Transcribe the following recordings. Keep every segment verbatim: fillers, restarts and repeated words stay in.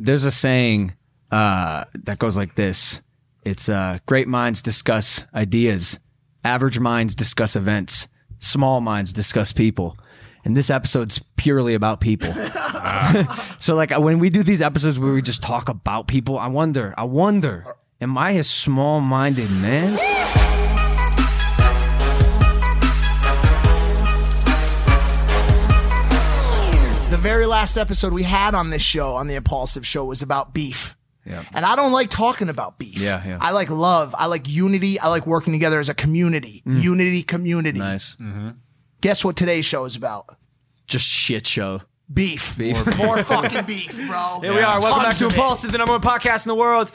there's a saying uh, that goes like this. It's uh, great minds discuss ideas. Average minds discuss events. Small minds discuss people. And this episode's purely about people. So like when we do these episodes where we just talk about people, I wonder, I wonder, am I a small-minded man? The very last episode we had on this show, on the Impulsive Show, was about beef. Yeah. And I don't like talking about beef. Yeah, yeah. I like love. I like unity. I like working together as a community. Mm. Unity, community. Nice. Mm-hmm. Guess what today's show is about? Just shit show. Beef. Beef. More, more fucking beef, bro. Here yeah. we are. Welcome Tons back to Impulsive, the number one podcast in the world.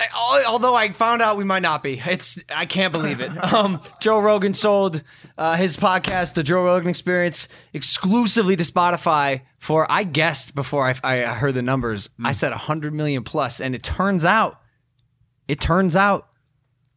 I, although I found out we might not be. It's I can't believe it. Um, Joe Rogan sold uh, his podcast, The Joe Rogan Experience, exclusively to Spotify for, I guessed before I, I heard the numbers, mm. I said one hundred million plus. And it turns out, it turns out,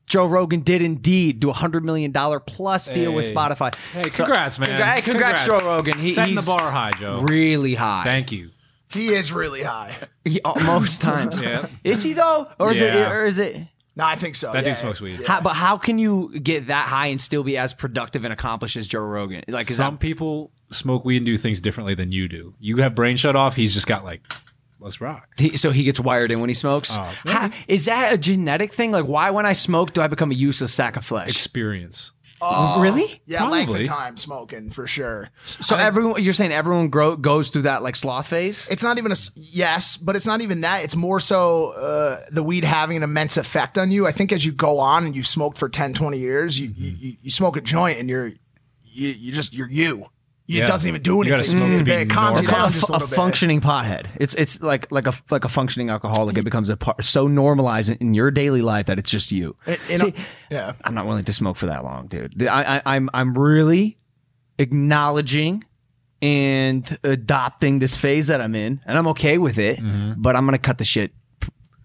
Joe Rogan did indeed do a one hundred million dollars plus deal hey. with Spotify. Hey, congrats, so, man. Congrats, congrats, Joe Rogan. He, Setting he's the bar high, Joe. Really high. Thank you. He is really high. He, uh, most times. Yeah. Is he though? Or is yeah. it or is it No, I think so. That yeah. dude smokes weed. Yeah. How, but how can you get that high and still be as productive and accomplished as Joe Rogan? Like is Some that... people smoke weed and do things differently than you do. You have brain shut off, he's just got like let's rock. He, so he gets wired in when he smokes? Uh, how, is that a genetic thing? Like why when I smoke do I become a useless sack of flesh? Experience. Uh, really? Yeah, Probably. length of time smoking for sure. So I mean, everyone, you're saying everyone grow, goes through that like sloth phase? It's not even a yes, but it's not even that. It's more so uh, the weed having an immense effect on you. I think as you go on and you smoke for ten, twenty years, you you, you smoke a joint and you're you, you just you're you. Yeah. It doesn't even do anything. You gotta smoke to be normal. It's called a, a, a functioning pothead. It's it's like like a like a functioning alcoholic. It becomes a part, so normalized in your daily life that it's just you. It, it See, yeah. I'm not willing to smoke for that long, dude. I, I, I'm I'm really acknowledging and adopting this phase that I'm in, and I'm okay with it. Mm-hmm. But I'm gonna cut the shit.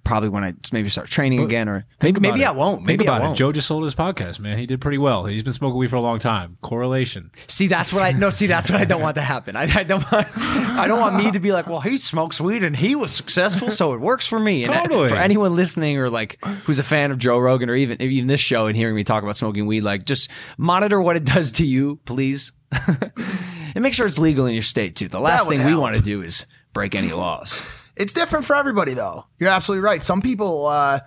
Probably when I maybe start training but again, or maybe, maybe I won't. Maybe think about I won't. It. Joe just sold his podcast, man. He did pretty well. He's been smoking weed for a long time. Correlation. See, that's what I no. See, that's what I don't want to happen. I, I don't. Want, I don't want me to be like, well, he smokes weed and he was successful, so it works for me. And totally. I, for anyone listening or like who's a fan of Joe Rogan or even even this show and hearing me talk about smoking weed, like just monitor what it does to you, please, and make sure it's legal in your state too. The last thing help. we want to do is break any laws. It's different for everybody, though. You're absolutely right. Some people, uh,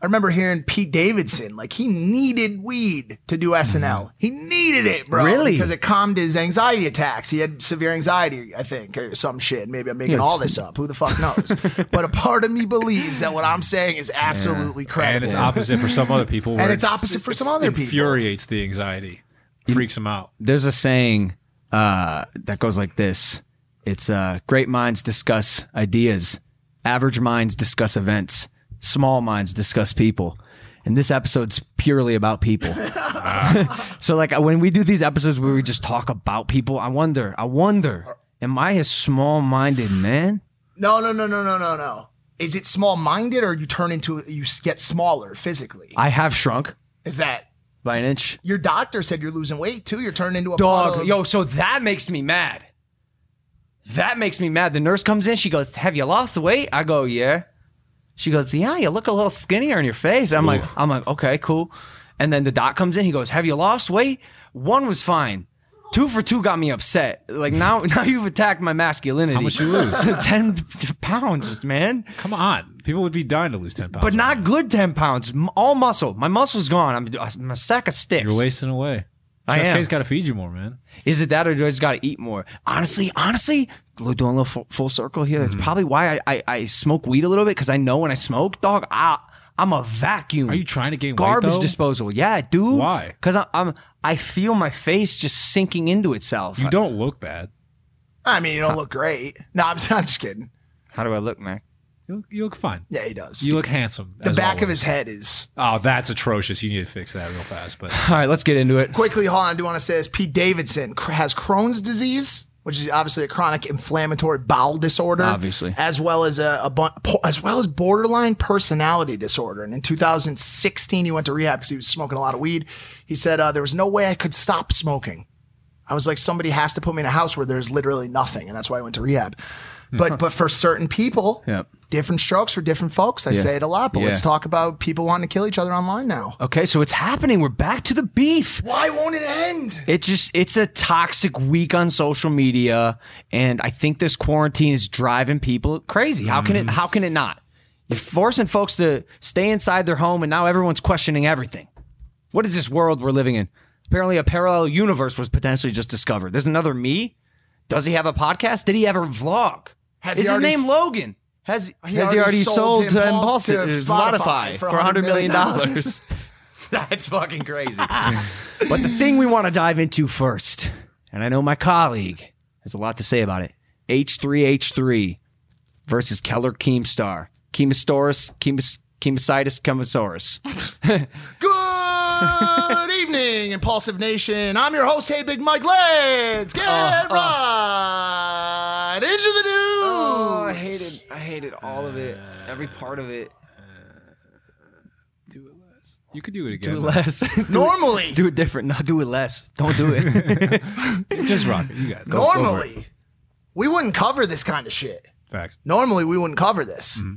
I remember hearing Pete Davidson, like he needed weed to do S N L. He needed it, bro. Really? Because it calmed his anxiety attacks. He had severe anxiety, I think, or some shit. Maybe I'm making yes. all this up. Who the fuck knows? But a part of me believes that what I'm saying is absolutely yeah. credible. And it's opposite for some other people. And it's opposite for some other people. It infuriates the anxiety. Freaks them out. There's a saying uh, that goes like this. It's uh, great minds discuss ideas. Average minds discuss events. Small minds discuss people. And this episode's purely about people. So like when we do these episodes where we just talk about people, I wonder, I wonder, am I a small-minded man? No, no, no, no, no, no, no. Is it small-minded or you turn into, you get smaller physically? I have shrunk. Is that? By an inch. Your doctor said you're losing weight too. You're turning into a dog. Of- Yo, so that makes me mad. That makes me mad. The nurse comes in. She goes, have you lost weight? I go, yeah. She goes, yeah, you look a little skinnier in your face. I'm Ooh. like, I'm like, okay, cool. And then the doc comes in. He goes, have you lost weight? One was fine. Two for two got me upset. Like now, now you've attacked my masculinity. How much you lose? ten pounds, man. Come on. People would be dying to lose ten pounds. But not right good ten pounds. All muscle. My muscle's gone. I'm, I'm a sack of sticks. You're wasting away. I Chef am. K's got to feed you more, man. Is it that or do I just got to eat more? Honestly, honestly, doing a little full, full circle here. That's mm. probably why I, I, I smoke weed a little bit because I know when I smoke, dog, I, I'm a vacuum. Are you trying to gain Garbage weight, though? disposal. Yeah, dude. Why? Because I, I'm, I feel my face just sinking into itself. You don't look bad. I mean, you don't huh. look great. No, I'm, I'm just kidding. How do I look, man? You look, you look fine. Yeah, he does. You look handsome. The back always. of his head is... Oh, that's atrocious. You need to fix that real fast. But all right, let's get into it. Quickly, hold on. I do want to say this. Pete Davidson has Crohn's disease, which is obviously a chronic inflammatory bowel disorder. Obviously. As well as, a, a, as, well as borderline personality disorder. And in two thousand sixteen, he went to rehab because he was smoking a lot of weed. He said, uh, there was no way I could stop smoking. I was like, somebody has to put me in a house where there's literally nothing. And that's why I went to rehab. But but for certain people, yeah. different strokes for different folks. I yeah. say it a lot, but yeah. let's talk about people wanting to kill each other online now. Okay, so it's happening. We're back to the beef. Why won't it end? It just it's a toxic week on social media, and I think this quarantine is driving people crazy. How can mm. it how can it not? You're forcing folks to stay inside their home, and now everyone's questioning everything. What is this world we're living in? Apparently a parallel universe was potentially just discovered. There's another me? Does he have a podcast? Did he ever vlog? Has Is his name Logan? Has he has already, he already sold, sold to Impaulsive to Spotify, Spotify for one hundred million dollars? That's fucking crazy. But the thing we want to dive into first, and I know my colleague has a lot to say about it, H three H three versus Keller Keemstar. Kemosaurus, Chemos, Chemositis, Chemosaurus. Good evening, Impulsive Nation. I'm your host, Hey Big Mike. Let's get uh, uh, right into the news. Oh, I hated, I hated all of it, every part of it. Do it less. You could do it again. Do it less. do Normally, it, do it different. No, do it less. Don't do it. Just rock it. You got it. Go, Normally, go it. we wouldn't cover this kind of shit. Facts. Normally, we wouldn't cover this, mm-hmm.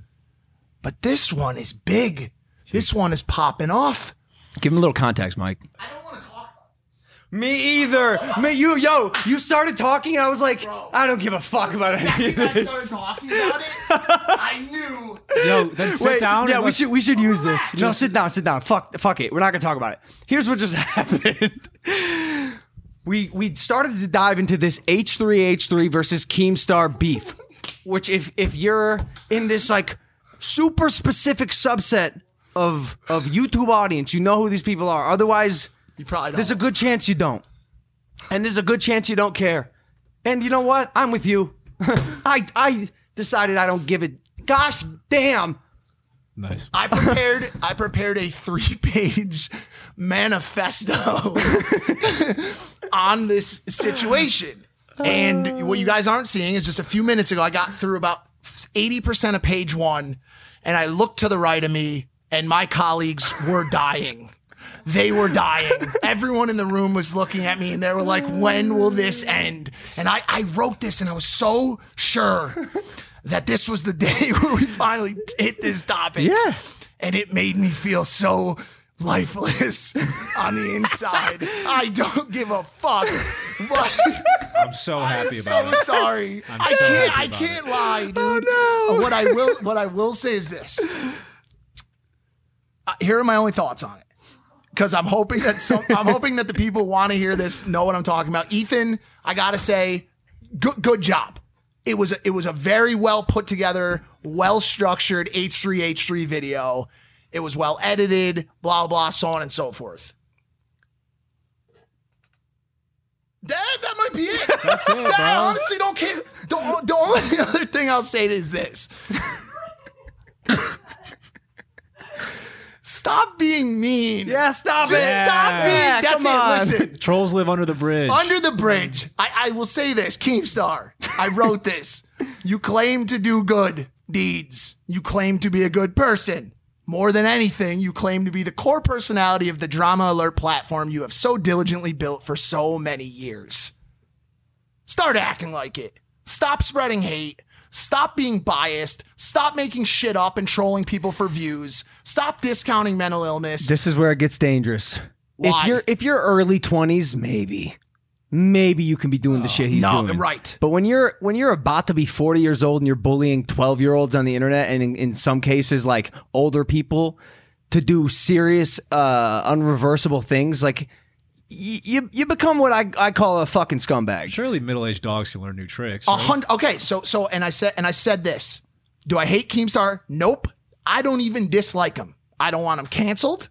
but this one is big. Jeez. This one is popping off. Give him a little context, Mike. I don't want to talk about this. Me either. Me, you, yo, you started talking, and I was like, bro, I don't give a fuck about any of this. The second I started talking about it, I knew. Yo, then sit Wait, down. Yeah, we should we should use this. No, sit down, sit down. Fuck, fuck it. We're not gonna talk about it. Here's what just happened. We we started to dive into this H three H three versus Keemstar beef, which if if you're in this like super specific subset Of of YouTube audience, you know who these people are. Otherwise, you probably don't. There's a good chance you don't, and there's a good chance you don't care. And you know what? I'm with you. I I decided I don't give a gosh damn. Nice. I prepared I prepared a three page manifesto on this situation, and what you guys aren't seeing is just a few minutes ago I got through about eighty percent of page one, and I looked to the right of me. And my colleagues were dying. They were dying. Everyone in the room was looking at me and they were like, when will this end? And I, I wrote this and I was so sure that this was the day where we finally hit this topic. Yeah. And it made me feel so lifeless on the inside. I don't give a fuck. But I'm so happy I'm about so it. Sorry. I'm I so can't, happy about I can't it. lie, dude. Oh, no. What I will, what I will say is this. Uh, here are my only thoughts on it, because I'm hoping that some, I'm hoping that the people want to hear this, know what I'm talking about. Ethan, I gotta say, good good job. It was a, it was a very well put together, well structured H three H three video. It was well edited, blah blah, so on and so forth. That that might be it. That's it, bro. I honestly don't care. Don't, the only other thing I'll say is this. Stop being mean. Yeah, stop Just it. Just stop being. Yeah, that's it. On. Listen. Trolls live under the bridge. Under the bridge. I, I will say this, Keemstar. I wrote this. You claim to do good deeds. You claim to be a good person. More than anything, you claim to be the core personality of the Drama Alert platform you have so diligently built for so many years. Start acting like it. Stop spreading hate. Stop being biased. Stop making shit up and trolling people for views. Stop discounting mental illness. This is where it gets dangerous. Why? If you're if you're early twenties, maybe, maybe you can be doing uh, the shit he's no, doing. Right. But when you're when you're about to be forty years old and you're bullying twelve year olds on the internet, and in, in some cases like older people, to do serious, uh, unreversible things, like. You you become what I, I call a fucking scumbag. Surely middle aged dogs can learn new tricks. Right? A hundred. Okay, so so and I said and I said this. Do I hate Keemstar? Nope. I don't even dislike him. I don't want him canceled.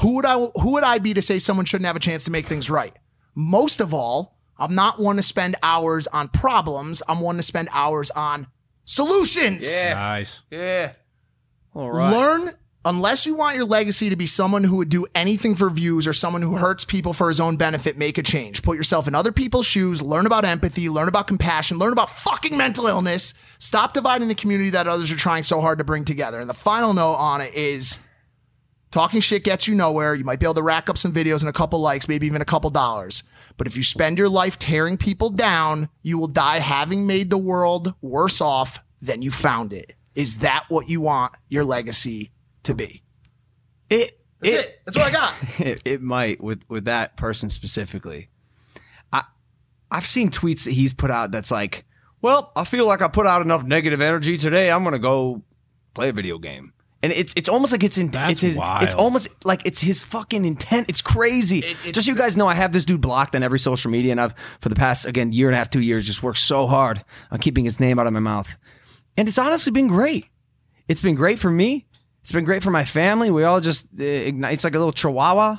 Who would I who would I be to say someone shouldn't have a chance to make things right? Most of all, I'm not one to spend hours on problems. I'm one to spend hours on solutions. Yeah. Nice. Yeah. All right. Learn. Unless you want your legacy to be someone who would do anything for views or someone who hurts people for his own benefit, make a change. Put yourself in other people's shoes, learn about empathy, learn about compassion, learn about fucking mental illness. Stop dividing the community that others are trying so hard to bring together. And the final note on it is Talking shit gets you nowhere. You might be able to rack up some videos and a couple likes, maybe even a couple dollars. But if you spend your life tearing people down, you will die having made the world worse off than you found it. Is that what you want your legacy to be? It, That's it. it. That's what I got. It, it might with, with that person specifically. I, I've seen tweets that he's put out that's like, well, I feel like I put out enough negative energy today. I'm going to go play a video game. And it's it's almost like it's in That's it's his, wild. It's almost like it's his fucking intent. It's crazy. It, it's, just so you guys know, I have this dude blocked on every social media, and I've for the past again year and a half, two years, just worked so hard on keeping his name out of my mouth. And it's honestly been great. It's been great for me. It's been great for my family. We all just uh, ignite. It's like a little chihuahua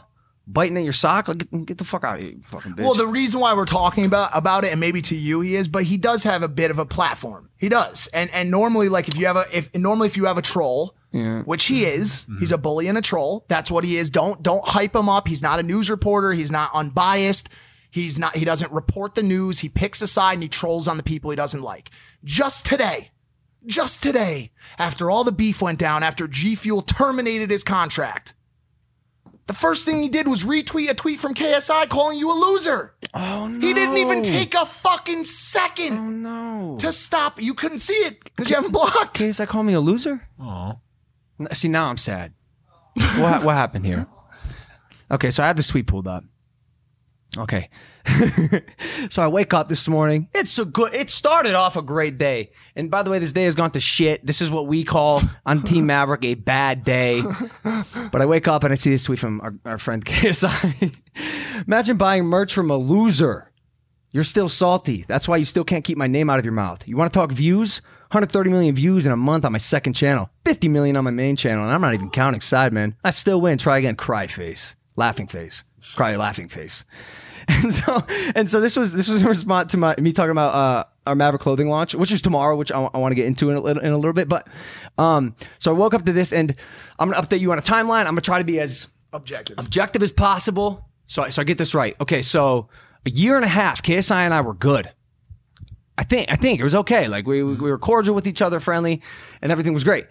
biting at your sock. Like, get, get the fuck out of here, you fucking bitch. Well, the reason why we're talking about about it, and maybe to you he is, but he does have a bit of a platform. He does. And and normally, like if you have a if normally if you have a troll. Yeah. Which he is. Mm-hmm. He's a bully and a troll. That's what he is. Don't don't hype him up. He's not a news reporter. He's not unbiased. He's not. He doesn't report the news. He picks a side and he trolls on the people he doesn't like. Just today, just today, after all the beef went down, after G Fuel terminated his contract, the first thing he did was retweet a tweet from K S I calling you a loser. Oh, no. He didn't even take a fucking second oh, no. to stop. You couldn't see it because you haven't blocked. K S I called me a loser? Aw. See, now I'm sad. What, what happened here? Okay, so I had the tweet pulled up. Okay. So I wake up this morning. It's a good, it started off a great day. And by the way, this day has gone to shit. This is what we call on Team Maverick a bad day. But I wake up and I see this tweet from our, our friend K S I. Imagine buying merch from a loser. You're still salty. That's why you still can't keep my name out of your mouth. You want to talk views? one hundred thirty million views in a month on my second channel. fifty million on my main channel, and I'm not even counting side, man. I still win. Try again. Cry face. Laughing face. Cry laughing face. And so and so this was this was in response to my me talking about uh, our Maverick Clothing launch, which is tomorrow, which I, w- I want to get into in a, in a little bit. But um, so I woke up to this, and I'm going to update you on a timeline. I'm going to try to be as objective, objective as possible. So I, so I get this right. Okay, so a year and a half, K S I and I were good. I think I think it was okay. Like we we were cordial with each other, friendly, and everything was great.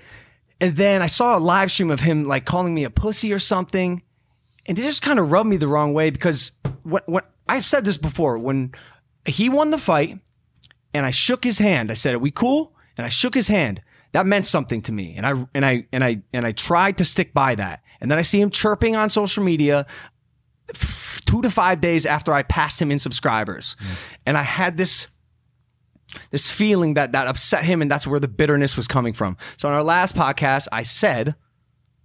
And then I saw a live stream of him like calling me a pussy or something, and it just kind of rubbed me the wrong way because what what I've said this before. When he won the fight, and I shook his hand, I said, "Are we cool?" And I shook his hand. That meant something to me, and I and I and I and I tried to stick by that. And then I see him chirping on social media. Two to five days after I passed him in subscribers, mm. and I had this. This feeling that that upset him, and that's where the bitterness was coming from. So on our last podcast, I said,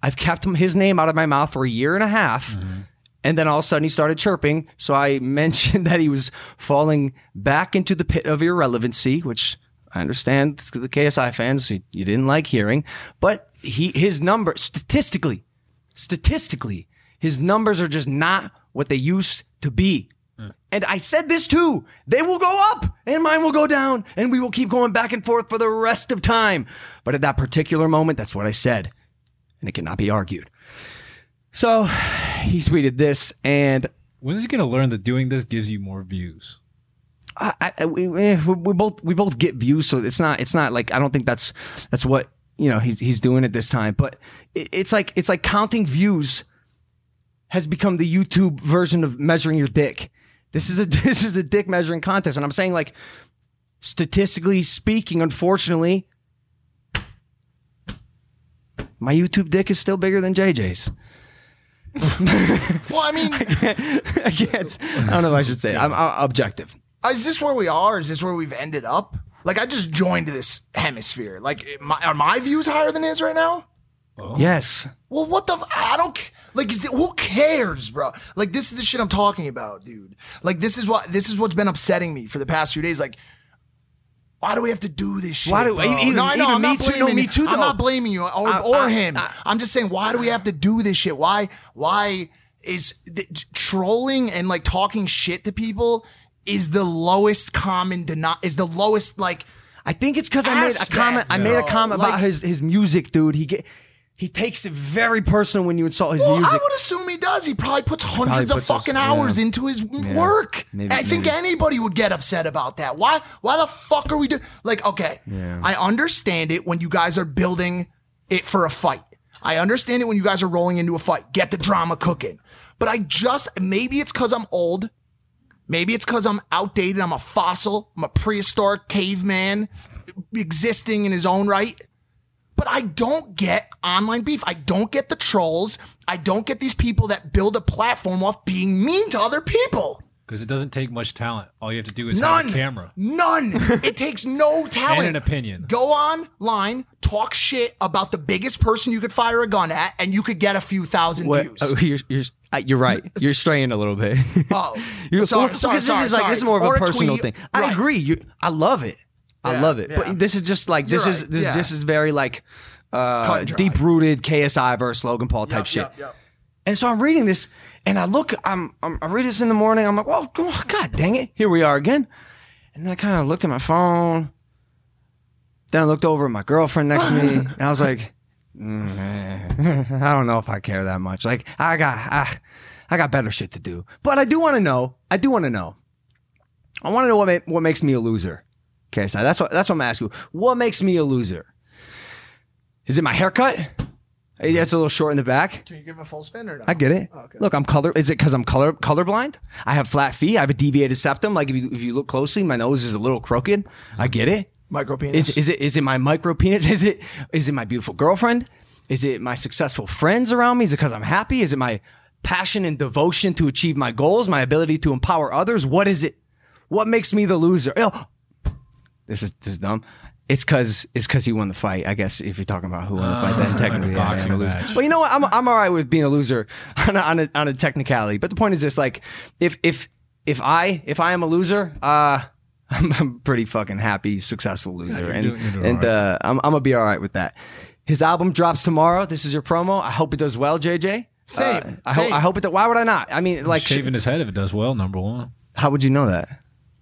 I've kept him, his name out of my mouth for a year and a half, mm-hmm. and then all of a sudden he started chirping. So I mentioned that he was falling back into the pit of irrelevancy, which I understand the K S I fans, you, you didn't like hearing. But he his number, statistically, statistically, his numbers are just not what they used to be. And I said this too. They will go up and mine will go down and we will keep going back and forth for the rest of time. But at that particular moment, that's what I said. And it cannot be argued. So he tweeted this and... When is he going to learn that doing this gives you more views? I, I, we, we both we both get views, so it's not it's not like... I don't think that's that's what you know he, he's doing at this time. But it, it's like it's like counting views has become the YouTube version of measuring your dick. This is a this is a dick measuring contest, and I'm saying, like, statistically speaking, unfortunately, my YouTube dick is still bigger than J J's. Well, I mean, I can't, I can't. I don't know if I should say it. I'm, I'm objective. Is this where we are? Is this where we've ended up? Like, I just joined this hemisphere. Like, my, are my views higher than his right now? Oh. Yes. Well, what the? F- I don't. Like, is it, who cares, bro? Like, this is the shit I'm talking about, dude. Like, this is what this is what's been upsetting me for the past few days. Like, why do we have to do this shit? Why do bro? even, no, I know, even I'm me not too? No, me too. Though. I'm not blaming you or, I, or I, him. I, I'm just saying, why do we have to do this shit? Why? Why is th- trolling and like talking shit to people is the lowest common deno- is the lowest like? I think it's because I made a comment. Bro. I made a comment like, about his his music, dude. He get. He takes it very personal when you insult his well, music. I would assume he does. He probably puts hundreds probably puts of fucking those, hours yeah. into his yeah. work. Maybe, I maybe. think anybody would get upset about that. Why Why the fuck are we doing... Like, okay, yeah. I understand it when you guys are building it for a fight. I understand it when you guys are rolling into a fight. Get the drama cooking. But I just, maybe it's because I'm old. Maybe it's because I'm outdated. I'm a fossil. I'm a prehistoric caveman existing in his own right. But I don't get online beef. I don't get the trolls. I don't get these people that build a platform off being mean to other people. Because it doesn't take much talent. All you have to do is none, have a camera. None. It takes no talent. And an opinion. Go online, talk shit about the biggest person you could fire a gun at, and you could get a few thousand what? views. Oh, you're, you're, you're right. You're straying a little bit. Oh, you're, sorry, or, sorry, sorry, this is sorry. Like, this is more or of a, a personal tweet. thing. I right. agree. You, I love it. I yeah, love it. Yeah. But this is just like, this you're is right. this, yeah. this is very like uh, deep-rooted K S I versus Logan Paul type yep, shit. Yep, yep. And so I'm reading this, and I look, I'm, I'm, I read this in the morning. I'm like, well, oh, God dang it. Here we are again. And then I kind of looked at my phone. Then I looked over at my girlfriend next to me, and I was like, mm, I don't know if I care that much. Like, I got, I, I got better shit to do. But I do want to know. I do want to know. I want to know what ma- what makes me a loser. Okay, so that's what, that's what I'm asking you. What makes me a loser? Is it my haircut? Hey, that's a little short in the back. Can you give a full spin or no? I get it. Oh, okay. Look, I'm color. Is it because I'm color colorblind? I have flat feet. I have a deviated septum. Like if you if you look closely, my nose is a little crooked. I get it. Micro penis. Is, is it is it my micro penis? Is it is it my beautiful girlfriend? Is it my successful friends around me? Is it because I'm happy? Is it my passion and devotion to achieve my goals? My ability to empower others? What is it? What makes me the loser? This is this is dumb. It's because it's because he won the fight. I guess if you're talking about who won the fight, uh, then technically like yeah, I'm a loser. But you know what? I'm I'm all right with being a loser on a, on a, on a technicality. But the point is this: like, if if if I if I am a loser, uh, I'm a pretty fucking happy, successful loser, yeah, and you're doing, you're doing and all right. uh, I'm I'm gonna be all right with that. His album drops tomorrow. This is your promo. I hope it does well, J J. Same. Uh, I hope I hope it. Do- Why would I not? I mean, like shaving sh- his head if it does well. Number one. How would you know that?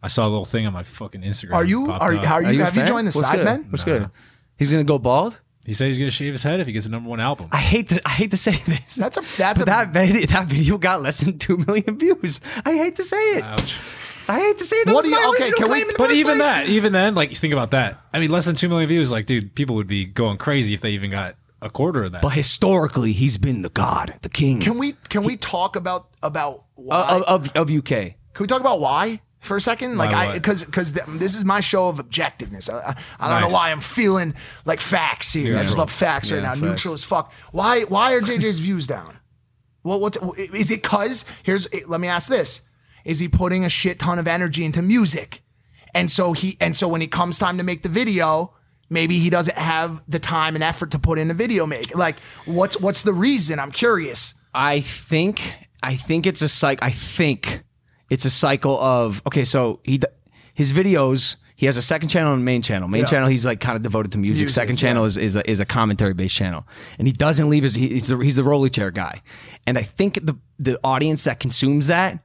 I saw a little thing on my fucking Instagram. Are you? Are, are you? Are you have you joined the What's side good? men? What's nah. good? He's gonna go bald. He said he's gonna shave his head if he gets a number one album. I hate to. I hate to say this. That's a. That's a, that video. That video got less than two million views. I hate to say it. Ouch. I hate to say that. What was do you? My okay, can we? In the but even place. that, even then, like think about that. I mean, less than two million views. Like, dude, people would be going crazy if they even got a quarter of that. But historically, he's been the god, the king. Can we? Can he, we talk about about why? Uh, of of U K? Can we talk about why? For a second, like I, because because th- this is my show of objectiveness. I, I, I don't nice. know why I'm feeling like facts here. Yeah. I just love facts yeah, right now. Facts. Neutral as fuck. Why why are J J's views down? Well, what is it? Cause here's let me ask this: is he putting a shit ton of energy into music, and so he and so when it comes time to make the video, maybe he doesn't have the time and effort to put in a video make. Like what's what's the reason? I'm curious. I think I think it's a psych. I think. It's a cycle of, okay, so he his videos, he has a second channel and a main channel. Main yeah. channel, he's like kind of devoted to music. music second channel yeah. is is a, is a commentary-based channel. And he doesn't leave his, he, he's, the, he's the rolly chair guy. And I think the the audience that consumes that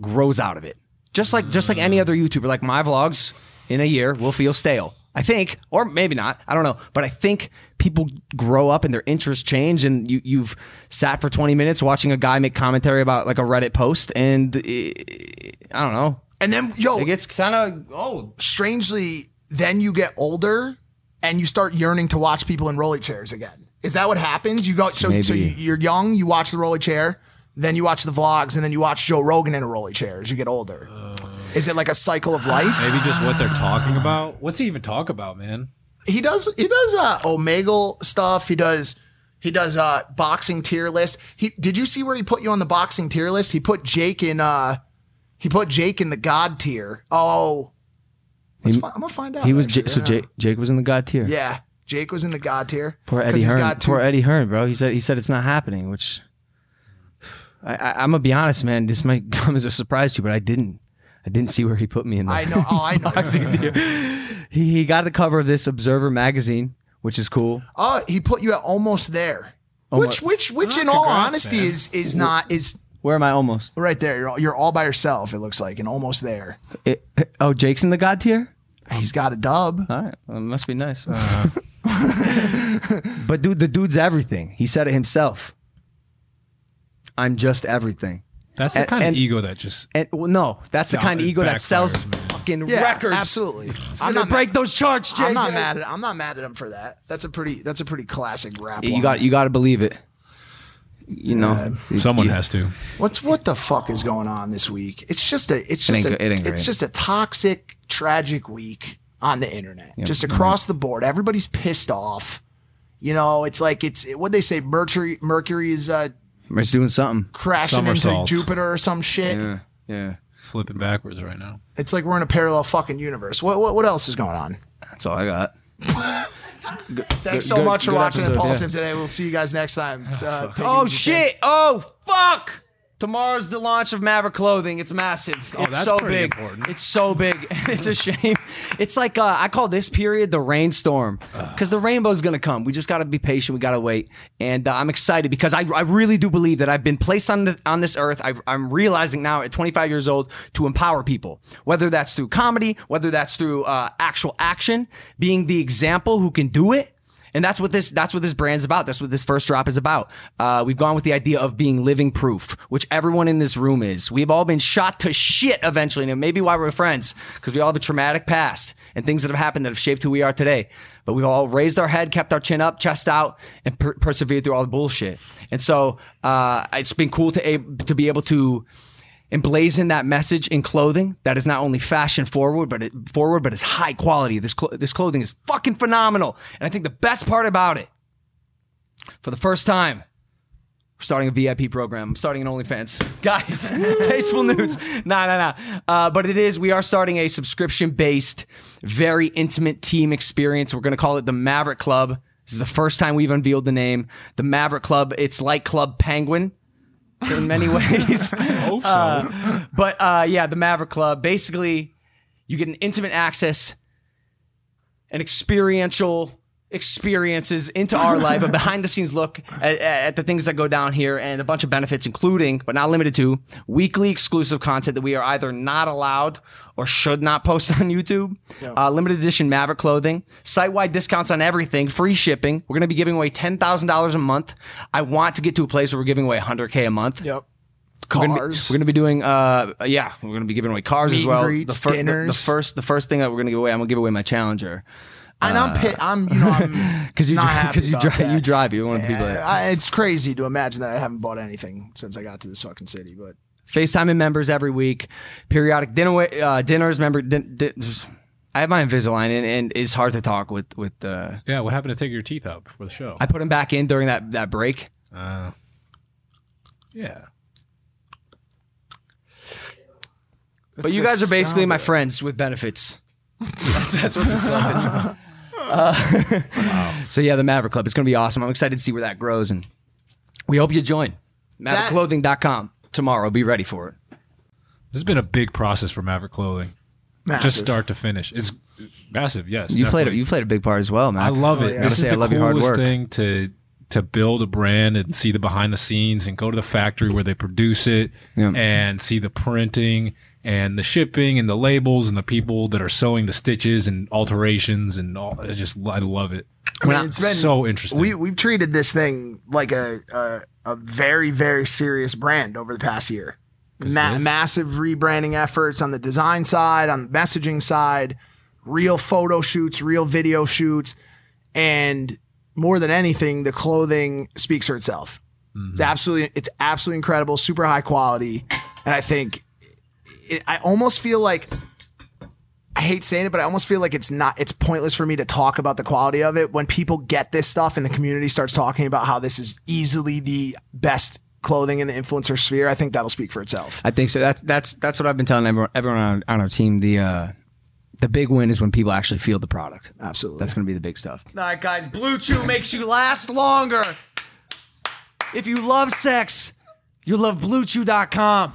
grows out of it. Just like just like any other YouTuber, like my vlogs in a year will feel stale. I think, or maybe not, I don't know. But I think people grow up and their interests change, and you, you've sat for twenty minutes watching a guy make commentary about like a Reddit post, and it, I don't know. And then, yo, it gets kind of old. Strangely, then you get older and you start yearning to watch people in rolly chairs again. Is that what happens? You go, so, maybe. so you're young, you watch the rolly chair, then you watch the vlogs, and then you watch Joe Rogan in a rolly chair as you get older. Uh. Is it like a cycle of life? Maybe just what they're talking about. What's he even talk about, man? He does he does uh, Omegle stuff. He does he does uh, boxing tier list. He did you see where he put you on the boxing tier list? He put Jake in uh he put Jake in the God tier. Oh, he, fi- I'm gonna find out. He was actually, J- so Jake Jake was in the God tier. Yeah, Jake was in the God tier. Poor Eddie Hearn. Got two- Poor Eddie Hearn, bro. He said he said it's not happening. Which I, I, I'm gonna be honest, man. This might come as a surprise to you, but I didn't. I didn't see where he put me in the I know. Oh, I know. boxing deal. He, he got the cover of this Observer magazine, which is cool. Oh, uh, he put you at almost there, almost. which, which, which, oh, in congrats, all honesty, man. is is not is. Where am I almost? Right there. You're all, you're all by yourself. It looks like, and almost there. It, it, oh, Jake's in the God tier. He's got a dub. All right, well, it must be nice. Uh-huh. But dude, the dude's everything. He said it himself. I'm just everything. That's the and, kind of and, ego that just... And, well, no, that's the kind of ego that sells... Man. fucking yeah, records. Absolutely. I'm gonna break mad. those charts, Jake. I'm not mad at I'm not mad at him for that. That's a pretty that's a pretty classic rap. You line. got you gotta believe it. You know, uh, someone you, has to. What's what the fuck is going on this week? It's just a it's just it a, it it's just a toxic, tragic week on the internet. Yep. Just across mm-hmm. the board. Everybody's pissed off. You know, it's like it's what they say. Mercury, Mercury is uh, it's doing something, crashing into Jupiter or some shit. Yeah, yeah, flipping backwards right now. It's like we're in a parallel fucking universe. What, what, what else is going on? That's all I got. good, Thanks so good, much for watching Impulsive yeah. today. We'll see you guys next time. Uh, oh shit! Day. Oh fuck! Tomorrow's the launch of Maverick Clothing. It's massive. Oh, it's that's so big. Important. It's so big. It's a shame. It's like uh, I call this period the rainstorm because uh. the rainbow's going to come. We just got to be patient. We got to wait. And uh, I'm excited because I, I really do believe that I've been placed on the, on this earth. I, I'm realizing now at twenty-five years old to empower people, whether that's through comedy, whether that's through uh, actual action, being the example who can do it. And that's what this that's what this brand's about. That's what this first drop is about. Uh, we've gone with the idea of being living proof, which everyone in this room is. We've all been shot to shit eventually, and maybe why we're friends, because we all have a traumatic past and things that have happened that have shaped who we are today. But we've all raised our head, kept our chin up, chest out, and per- persevered through all the bullshit. And so uh, it's been cool to, ab- to be able to emblazon that message in clothing that is not only fashion forward, but it, forward, but it's high quality. This cl- this clothing is fucking phenomenal, and I think the best part about it, for the first time, we're starting a V I P program. I'm starting an OnlyFans, guys. Tasteful nudes. Nah, nah, nah. Uh, but it is. We are starting a subscription-based, very intimate team experience. We're going to call it the Maverick Club. This is the first time we've unveiled the name, the Maverick Club. It's like Club Penguin in many ways. I hope so. Uh, but uh, yeah, the Maverick Club. Basically, you get an intimate access and experiential experiences into our life, a behind-the-scenes look at, at the things that go down here, and a bunch of benefits, including, but not limited to, weekly exclusive content that we are either not allowed or should not post on YouTube. Yeah. Uh, limited edition Maverick Clothing, site-wide discounts on everything, free shipping. We're going to be giving away ten thousand dollars a month. I want to get to a place where we're giving away one hundred K a month. Yep. Cars. We're going to be, going to be doing, uh, yeah, we're going to be giving away cars Meet as well. Greets, the, fir- dinners. The, the first, the first thing that we're going to give away, I'm going to give away my Challenger. And I'm, pit, I'm, you know, I'm because you because you, dri- you drive. You want to be like it's crazy to imagine that I haven't bought anything since I got to this fucking city. But FaceTiming members every week, periodic dinner uh, dinners. Member, din- din- I have my Invisalign, and, and it's hard to talk with with. Uh, yeah, what happened to taking your teeth out before the show? I put them back in during that that break. Uh, yeah. But it's you guys are basically my friends with benefits. that's, that's what this stuff is. Uh, wow. So yeah, the Maverick Club, it's going to be awesome. I'm excited to see where that grows, and we hope you join. Maverick Clothing dot com tomorrow. Be ready for it. This has been a big process for Maverick Clothing, massive. Just start to finish. It's massive. Yes, you definitely. played a, you played a big part as well, man. I love it. Oh, yeah. This is the I love coolest thing to to build a brand and see the behind the scenes and go to the factory where they produce it yeah. and see the printing and the shipping and the labels and the people that are sewing the stitches and alterations and all. I just, I love it. I mean, it's been so interesting. We, we've treated this thing like a, a, a very, very serious brand over the past year. Ma- massive rebranding efforts on the design side, on the messaging side, real photo shoots, real video shoots. And more than anything, the clothing speaks for itself. Mm-hmm. It's absolutely, it's absolutely incredible, super high quality. And I think, I almost feel like, I hate saying it, but I almost feel like it's not, it's pointless for me to talk about the quality of it. When people get this stuff and the community starts talking about how this is easily the best clothing in the influencer sphere, I think that'll speak for itself. I think so. That's that's that's what I've been telling everyone, everyone on, on our team. The uh, the big win is when people actually feel the product. Absolutely. That's going to be the big stuff. All right, guys. Blue Chew makes you last longer. If you love sex, you love Blue Chew dot com.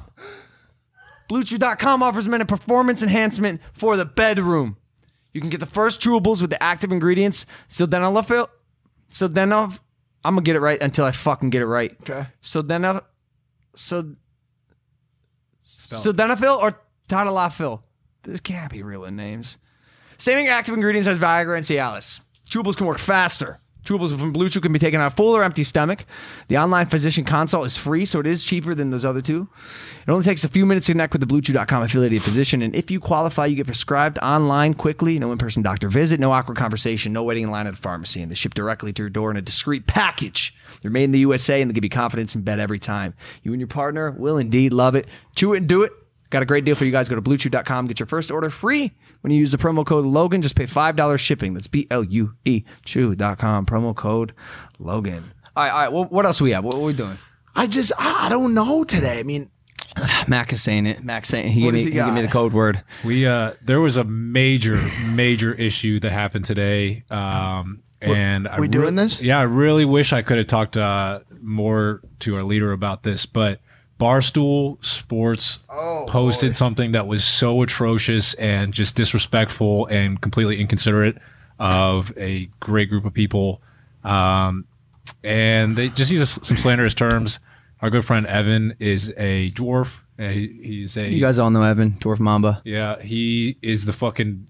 Blue Chew dot com offers men a performance enhancement for the bedroom. You can get the first chewables with the active ingredients Sildenafil. Sildenafil. I'm going to get it right until I fucking get it right. Okay. Sildenafil. Sildenafil, Sildenafil or Tadalafil. This can't be real in names. Saving active ingredients as Viagra and Cialis. Chewables can work faster. Chewables from BlueChew can be taken on a full or empty stomach. The online physician consult is free, so it is cheaper than those other two. It only takes a few minutes to connect with the BlueChew dot com affiliated physician, and if you qualify, you get prescribed online quickly. No in-person doctor visit, no awkward conversation, no waiting in line at a pharmacy, and they ship directly to your door in a discreet package. They're made in the U S A, and they give you confidence in bed every time. You and your partner will indeed love it. Chew it and do it. Got a great deal for you guys. Go to BlueChew dot com. Get your first order free when you use the promo code Logan. Just pay five dollars shipping. That's B L U E Chew dot com. Promo code Logan. All right, all right. Well, what else we have? What are we doing? I just, I don't know today. I mean, Mac is saying it. Mac's saying it. He, gave me, he, he gave me the code word. We uh, there was a major, major issue that happened today. Um, and are we I doing re- this? Yeah, I really wish I could have talked uh, more to our leader about this, but Barstool Sports oh, posted boy. something that was so atrocious and just disrespectful and completely inconsiderate of a great group of people. Um, and they just use some slanderous terms. Our good friend Evan is a dwarf. He's a, you guys all know Evan, Dwarf Mamba. Yeah, he is the fucking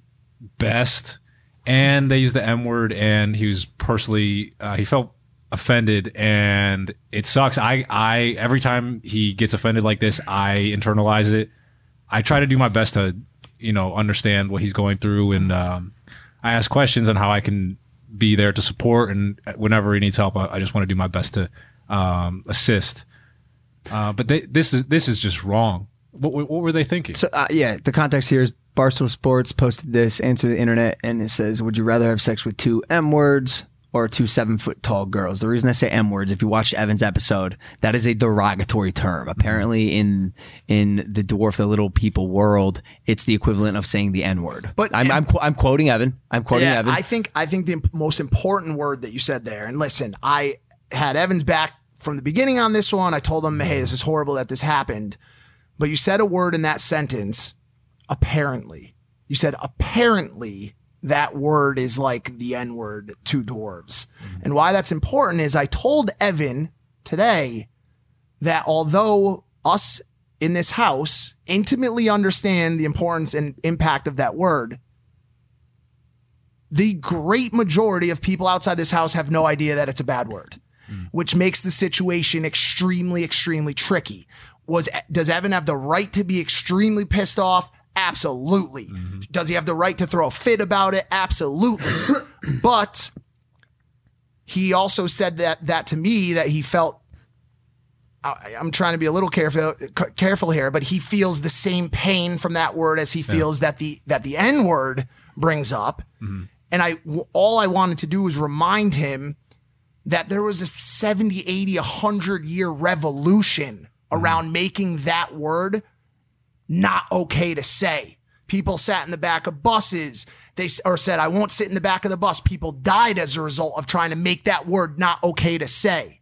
best. And they use the M word, and he was personally, uh, he felt offended, and it sucks. I, I every time he gets offended like this, I internalize it. I try to do my best to, you know, understand what he's going through, and um, I ask questions on how I can be there to support, and whenever he needs help, I, I just want to do my best to um, assist. Uh, but they, this is this is just wrong. What, what were they thinking? So uh, yeah, the context here is Barstool Sports posted this answer to the internet, and it says, "Would you rather have sex with two M words or two seven-foot-tall girls?" The reason I say M-words, if you watched Evan's episode, that is a derogatory term. Apparently, in in the dwarf, the little people world, it's the equivalent of saying the N-word. But I'm, I'm, I'm quoting Evan. I'm quoting yeah, Evan. I think I think the most important word that you said there, and listen, I had Evan's back from the beginning on this one. I told him, hey, this is horrible that this happened. But you said a word in that sentence, apparently. You said apparently that word is like the N-word to dwarves. Mm-hmm. And why that's important is I told Evan today that although us in this house intimately understand the importance and impact of that word, the great majority of people outside this house have no idea that it's a bad word, mm-hmm. which makes the situation extremely, extremely tricky. Was does Evan have the right to be extremely pissed off? Absolutely. Mm-hmm. Does he have the right to throw a fit about it? Absolutely. But he also said that that to me that he felt, I, I'm trying to be a little careful careful here, but he feels the same pain from that word as he feels yeah. that the that the N-word brings up. Mm-hmm. And I all I wanted to do was remind him that there was a seventy, eighty, one hundred year revolution mm-hmm. around making that word not okay to say. People sat in the back of buses. They or said, I won't sit in the back of the bus. People died as a result of trying to make that word not okay to say.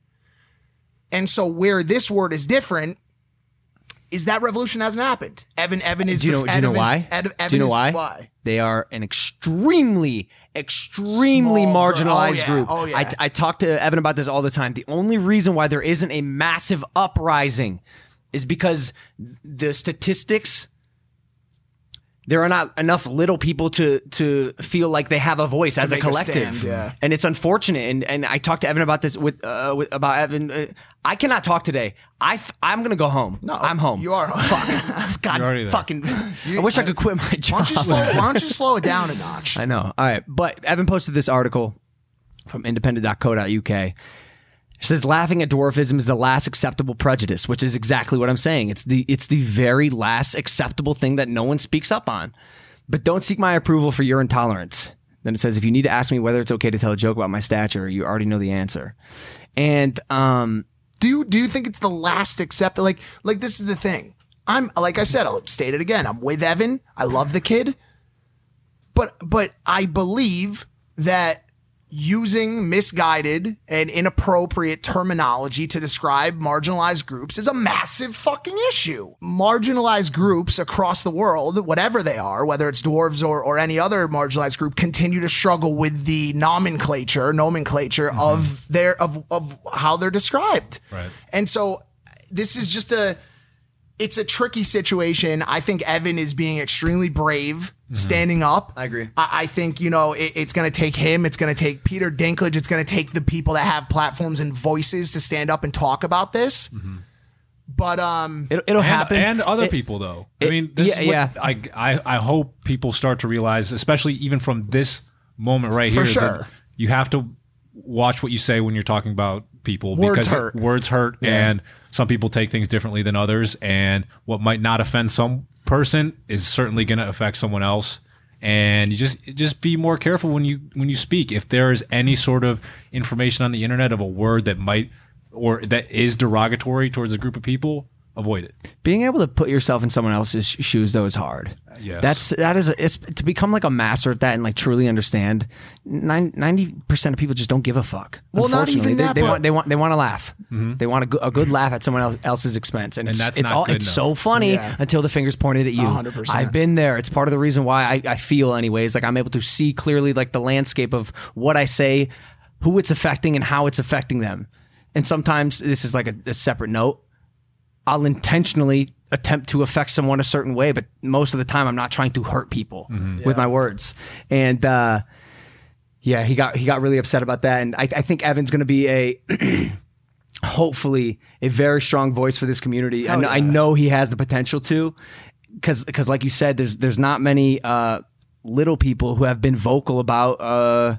And so where this word is different is that revolution hasn't happened. Evan, Evan is... Do you know, do you know why? Ed, Evan do you know why? why? They are an extremely, extremely Small, marginalized oh, yeah, group. Oh, yeah. I, I talk to Evan about this all the time. The only reason why there isn't a massive uprising is because the statistics, there are not enough little people to to feel like they have a voice as a collective, a stand, yeah. and it's unfortunate. And and I talked to Evan about this with, uh, with about Evan. Uh, I cannot talk today. I f- I'm gonna go home. No, I'm home. You are home. Fuck. God, fucking. You, I wish I, I could quit my job. Why don't you slow, why don't you slow it down a notch? I know. All right, but Evan posted this article from independent dot co dot U K. It says, laughing at dwarfism is the last acceptable prejudice, which is exactly what I'm saying. It's the it's the very last acceptable thing that no one speaks up on. But don't seek my approval for your intolerance. Then it says, if you need to ask me whether it's okay to tell a joke about my stature, you already know the answer. And um, do you, do you think it's the last acceptable? Like, like this is the thing. I'm like I said, I'll state it again. I'm with Evan. I love the kid. But but I believe that using misguided and inappropriate terminology to describe marginalized groups is a massive fucking issue. Marginalized groups across the world, whatever they are, whether it's dwarves or, or any other marginalized group, continue to struggle with the nomenclature, nomenclature mm-hmm. of their of, of how they're described. Right. And so this is just a it's a tricky situation. I think Evan is being extremely brave mm-hmm. standing up. I agree. I, I think, you know, it, it's going to take him. It's going to take Peter Dinklage. It's going to take the people that have platforms and voices to stand up and talk about this. Mm-hmm. But um, it, it'll and, happen. And other it, people, though. It, I mean, this yeah, is what yeah. I, I, I hope people start to realize, especially even from this moment right For here, sure. that you have to watch what you say when you're talking about people. Words because hurt. Words hurt, yeah. and some people take things differently than others. And what might not offend some person is certainly going to affect someone else. And you just just be more careful when you when you speak. If there is any sort of information on the internet of a word that might or that is derogatory towards a group of people, avoid it. Being able to put yourself in someone else's shoes, though, is hard. Yes. That's, that is, a, it's, to become like a master at that and like truly understand, ninety percent of people just don't give a fuck. Well, not even that, they, they want They want, they want to laugh. Mm-hmm. They want a, go, a good laugh at someone else, else's expense. And, and it's, that's it's, all, it's so funny yeah. until the finger's pointed at you. one hundred percent. I've been there. It's part of the reason why I, I feel anyways, like I'm able to see clearly like the landscape of what I say, who it's affecting and how it's affecting them. And sometimes this is like a, a separate note. I'll intentionally attempt to affect someone a certain way, but most of the time I'm not trying to hurt people mm-hmm. yeah. with my words. And uh, yeah, he got he got really upset about that. And I, I think Evan's going to be a hopefully a very strong voice for this community. I know, yeah. I know he has the potential to, because because like you said, there's there's not many uh, little people who have been vocal about. Uh,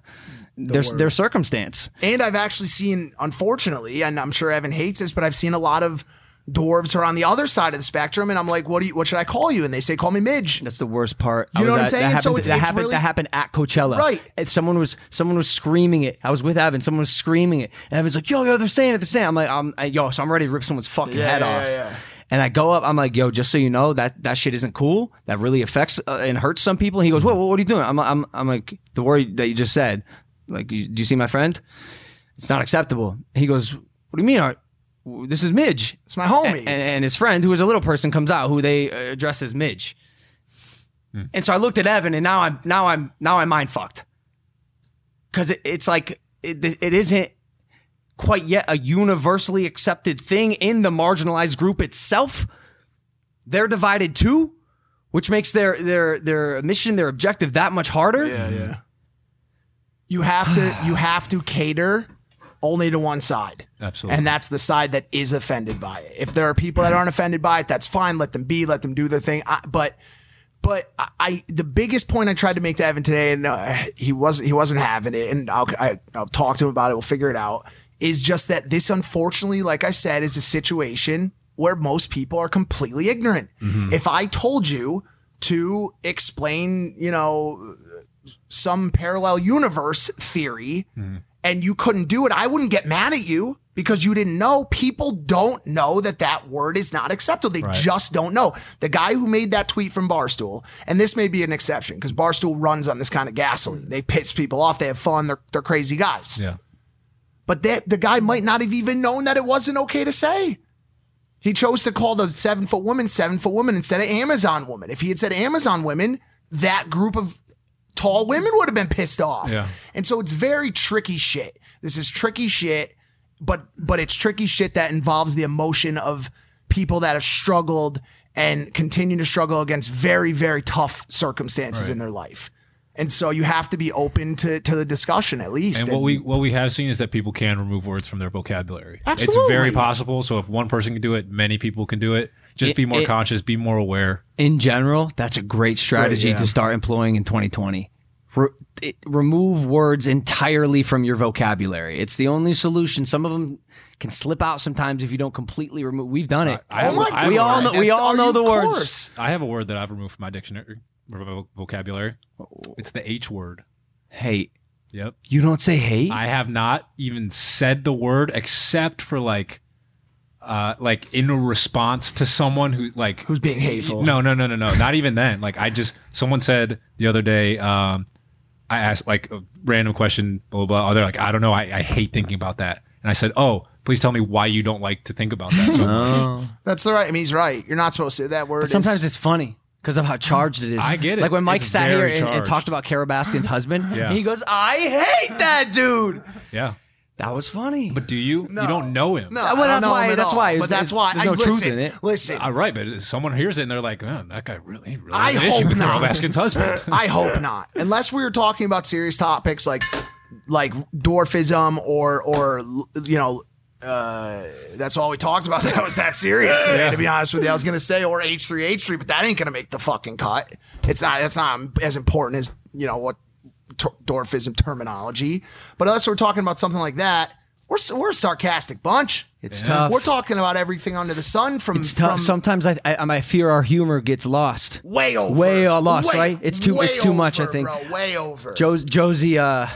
The their, their circumstance. And I've actually seen, unfortunately, and I'm sure Evan hates this, but I've seen a lot of dwarves who are on the other side of the spectrum, and I'm like, what do you, what should I call you? And they say, call me Midge. That's the worst part. You I know what I'm saying? That happened, so it's, that, it's happened, really... that happened at Coachella. Right. And someone was someone was screaming it. I was with Evan. Someone was screaming it. And Evan's like, yo, yo, they're saying it. They're saying it. I'm like, I'm, I, yo, so I'm ready to rip someone's fucking yeah, head yeah, off. Yeah, yeah. And I go up, I'm like, yo, just so you know, that, that shit isn't cool. That really affects uh, and hurts some people. And he goes, whoa, whoa, what are you doing? I'm, I'm, I'm like, the word that you just said. Like, do you see my friend? It's not acceptable. He goes, what do you mean? This is Midge. It's my homie. And, and his friend, who is a little person, comes out, who they address as Midge. Mm. And so I looked at Evan, and now I'm now I'm now I'm mind fucked, because it, it's like it, it isn't quite yet a universally accepted thing in the marginalized group itself. They're divided too, which makes their their their mission, their objective, that much harder. Yeah, yeah. You have to you have to cater only to one side. Absolutely. And that's the side that is offended by it. If there are people that aren't offended by it, that's fine. Let them be. Let them do their thing. I, but but I the biggest point I tried to make to Evan today, and uh, he wasn't he wasn't having it, and I'll, I, I'll talk to him about it. We'll figure it out. Is just that this, unfortunately, like I said, is a situation where most people are completely ignorant. Mm-hmm. If I told you to explain, you know, some parallel universe theory mm. and you couldn't do it, I wouldn't get mad at you because you didn't know. People don't know that that word is not acceptable. They right. just don't know. The guy who made that tweet from Barstool, and this may be an exception because Barstool runs on this kind of gasoline. They piss people off. They have fun. They're, they're crazy guys. Yeah. But that, the guy might not have even known that it wasn't okay to say. He chose to call the seven foot woman, seven foot woman instead of Amazon woman. If he had said Amazon women, that group of tall women would have been pissed off. Yeah. And so it's very tricky shit. This is tricky shit, but but it's tricky shit that involves the emotion of people that have struggled and continue to struggle against very, very tough circumstances right. in their life. And so you have to be open to, to the discussion at least. And, and what we what we have seen is that people can remove words from their vocabulary. Absolutely. It's very possible. So if one person can do it, many people can do it. Just it, be more it, conscious, be more aware. In general, that's a great strategy yeah. to start employing in twenty twenty. Re- it, remove words entirely from your vocabulary. It's the only solution. Some of them can slip out sometimes if you don't completely remove. We've done it. I, I, oh my God. We all know, we all know the words. Course. I have a word that I've removed from my dictionary. Vocabulary. It's the H word. Hate. Yep. You don't say hate? I have not even said the word except for like uh like in a response to someone who like who's being hateful. No, no, no, no, no. Not even then. Like I just someone said the other day, um I asked like a random question, blah blah blah. Oh, they're like, I don't know, I, I hate thinking about that. And I said, oh, please tell me why you don't like to think about that. So no. That's the right I mean he's right. You're not supposed to that word but sometimes is, it's funny. Because of how charged it is. I get it. Like when Mike it's sat here and, and talked about Carol Baskin's husband, yeah. he goes, I hate that dude. Yeah. That was funny. But do you? No. You don't know him. No, well, that's I don't know why. Him at that's all. why. It's, but that's why. There's no I, truth listen, in it. Listen. All right, but someone hears it and they're like, oh, that guy really, really I has an issue with Carl Baskin's husband. I hope not. Unless we were talking about serious topics like like dwarfism or, or you know, uh, that's all we talked about. That was that serious today, yeah. to be honest with you. I was going to say, or H three H three, but that ain't going to make the fucking cut. It's not, that's not as important as, you know, what. Dwarfism terminology, but us we're talking about something like that. We're we're a sarcastic bunch. It's yeah. tough. We're talking about everything under the sun. From it's tough. From Sometimes I, I I fear our humor gets lost. Way over. Way uh, lost. Way, right? It's too. It's too over, much. I think. Bro, way over. Jo- Josie. Uh,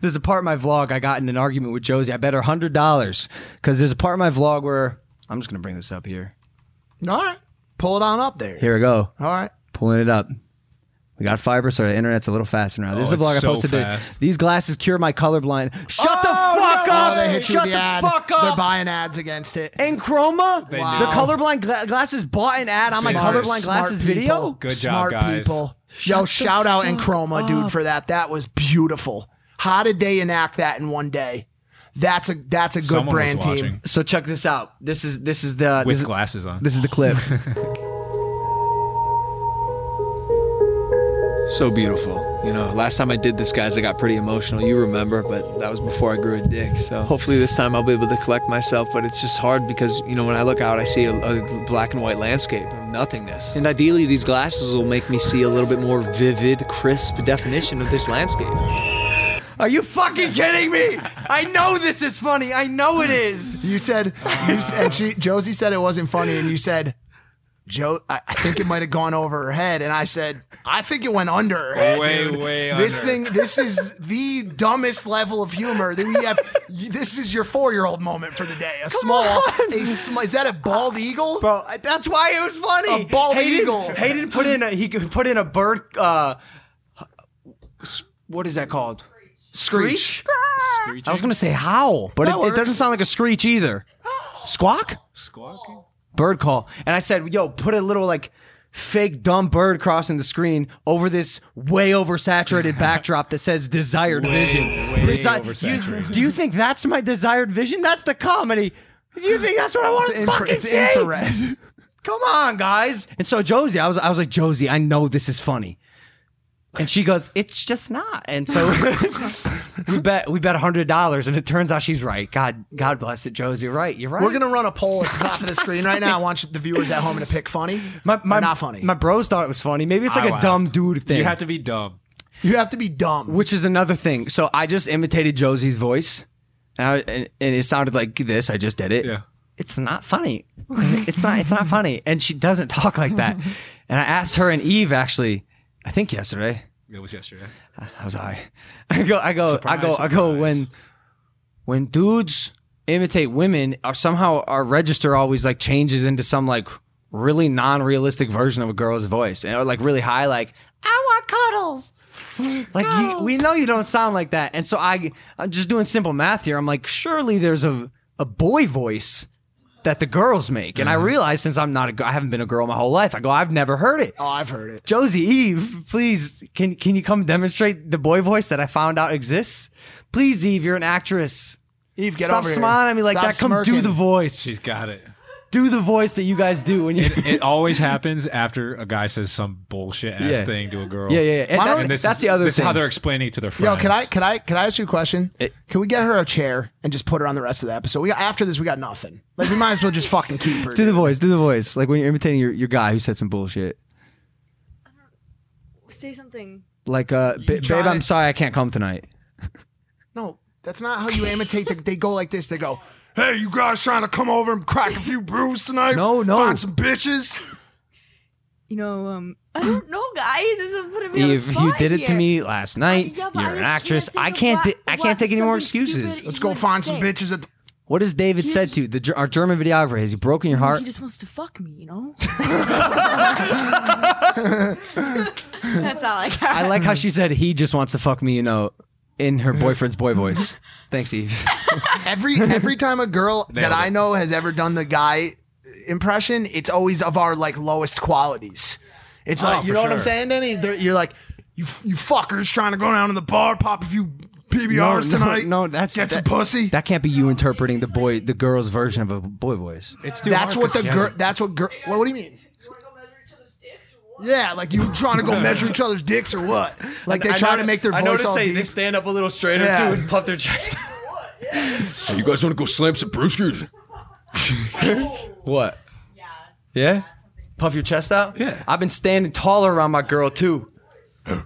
there's a part of my vlog I got in an argument with Josie. I bet her hundred dollars because there's a part of my vlog where I'm just gonna bring this up here. All right, pull it on up there. Here we go. All right, pulling it up. We got fiber, so the internet's a little faster now. This oh, is a blog I posted so today. These glasses cure my colorblind. Shut oh, the fuck no. up! Oh, they hit Shut the, the ad. fuck up! They're buying ads against it. Enchroma? Wow. The colorblind gla- glasses bought an ad on smart, my colorblind glasses people. video? Good smart job, guys. People. Yo, Shut shout out Enchroma, up. dude, for that. That was beautiful. How did they enact that in one day? That's a that's a good Someone brand team. So check this out. This is this is the with this glasses is, on. This is the clip. So beautiful. You know, last time I did this, guys, I got pretty emotional. You remember, but that was before I grew a dick. So hopefully this time I'll be able to collect myself. But it's just hard because, you know, when I look out, I see a, a black and white landscape of nothingness. And ideally, these glasses will make me see a little bit more vivid, crisp definition of this landscape. Are you fucking kidding me? I know this is funny. I know it is. You said, you said she, Josie said it wasn't funny, and you said... Joe, I think it might have gone over her head, and I said, I think it went under her head, way, dude. Way this under. thing, this is the dumbest level of humor that we have. This is your four-year-old moment for the day. A Come small, a sm- is that a bald eagle, bro? That's why it was funny. A bald Hayden, eagle. Hayden put in a he put in a bird. Uh, what is that called? Screech. Screech. I was gonna say howl, but it, it doesn't sound like a screech either. Squawk. Squawking. Bird call. And I said, yo, put a little like fake dumb bird crossing the screen over this way oversaturated backdrop that says desired way, vision. Way Desi- oversaturated. You, do you think that's my desired vision? That's the comedy. Do you think that's what I want to infra- fucking It's see? infrared. Come on, guys. And so Josie, I was, I was like, Josie, I know this is funny. And she goes, it's just not. And so we bet we bet one hundred dollars, and it turns out she's right. God God bless it, Josie. You're right. You're right. We're going to run a poll at the top of the screen right now. I want the viewers at home to pick funny my, my, or not funny. My bros thought it was funny. Maybe it's like I, a dumb dude thing. You have to be dumb. You have to be dumb. Which is another thing. So I just imitated Josie's voice, and, I, and, and it sounded like this. I just did it. Yeah. It's not funny. It's not. It's not funny. And she doesn't talk like that. And I asked her and Eve, actually, I think yesterday. It was yesterday. I, I was high. I go, I go, surprise, I go, surprise. I go. When, when dudes imitate women, or somehow our register always like changes into some like really non-realistic version of a girl's voice, and like really high, like I want cuddles. Like cuddles. You, we know you don't sound like that, and so I, I'm just doing simple math here. I'm like, surely there's a a boy voice that the girls make, and mm-hmm. I realized since I'm not a, I haven't been a girl my whole life. I go, I've never heard it. Oh, I've heard it. Josie, Eve, please, can can you come demonstrate the boy voice that I found out exists? Please, Eve, you're an actress. Eve, get Stop over here. Stop smiling at me like Stop that. Smirking. Come do the voice. She's got it. Do the voice that you guys do when you. It, it always happens after a guy says some bullshit ass yeah. thing to a girl. Yeah, yeah, yeah. And, that, and that's is, the other. This thing. Is how they're explaining it to their friends. Yo, can I, can I, can I ask you a question? It, can we get her a chair and just put her on the rest of the episode? We got, after this, we got nothing. Like we might as well just fucking keep her. Do dude. the voice. Do the voice. Like when you're imitating your, your guy who said some bullshit. I don't, say something. Like, uh, ba- babe, it. I'm sorry, I can't come tonight. No, that's not how you imitate. The, they go like this. They go. Hey, you guys trying to come over and crack a few brews tonight? No, no. Find some bitches. You know, um, I don't know, guys. This is putting me on the spot you did it here. to me last night. Uh, yeah, you're an actress. I can't. Di- I can't take any more excuses. Let's go find say. some bitches. At the- what has David said just, to you? The, our German videographer, has he broken your heart? He just wants to fuck me, you know. That's all I got. I like how she said he just wants to fuck me, you know. In her boyfriend's boy voice. Thanks, Eve. Every every time a girl Nailed that it. I know has ever done the guy impression, it's always of our like lowest qualities. It's oh, like you know sure. what I'm saying, Danny? They're, you're like you you fuckers trying to go down to the bar, pop a few P B Rs no, no, tonight. No, that's get that, some pussy. That can't be you interpreting the boy, the girl's version of a boy voice. It's too that's hard what the girl. That's what girl. Well, what do you mean? Yeah, like you trying to go measure each other's dicks or what? Like they I try noticed, to make their voice I noticed all they, deep. They stand up a little straighter yeah. too and puff their chest. So you guys want to go slam some brewskis? What? Yeah. Yeah? Puff your chest out? Yeah. I've been standing taller around my girl too.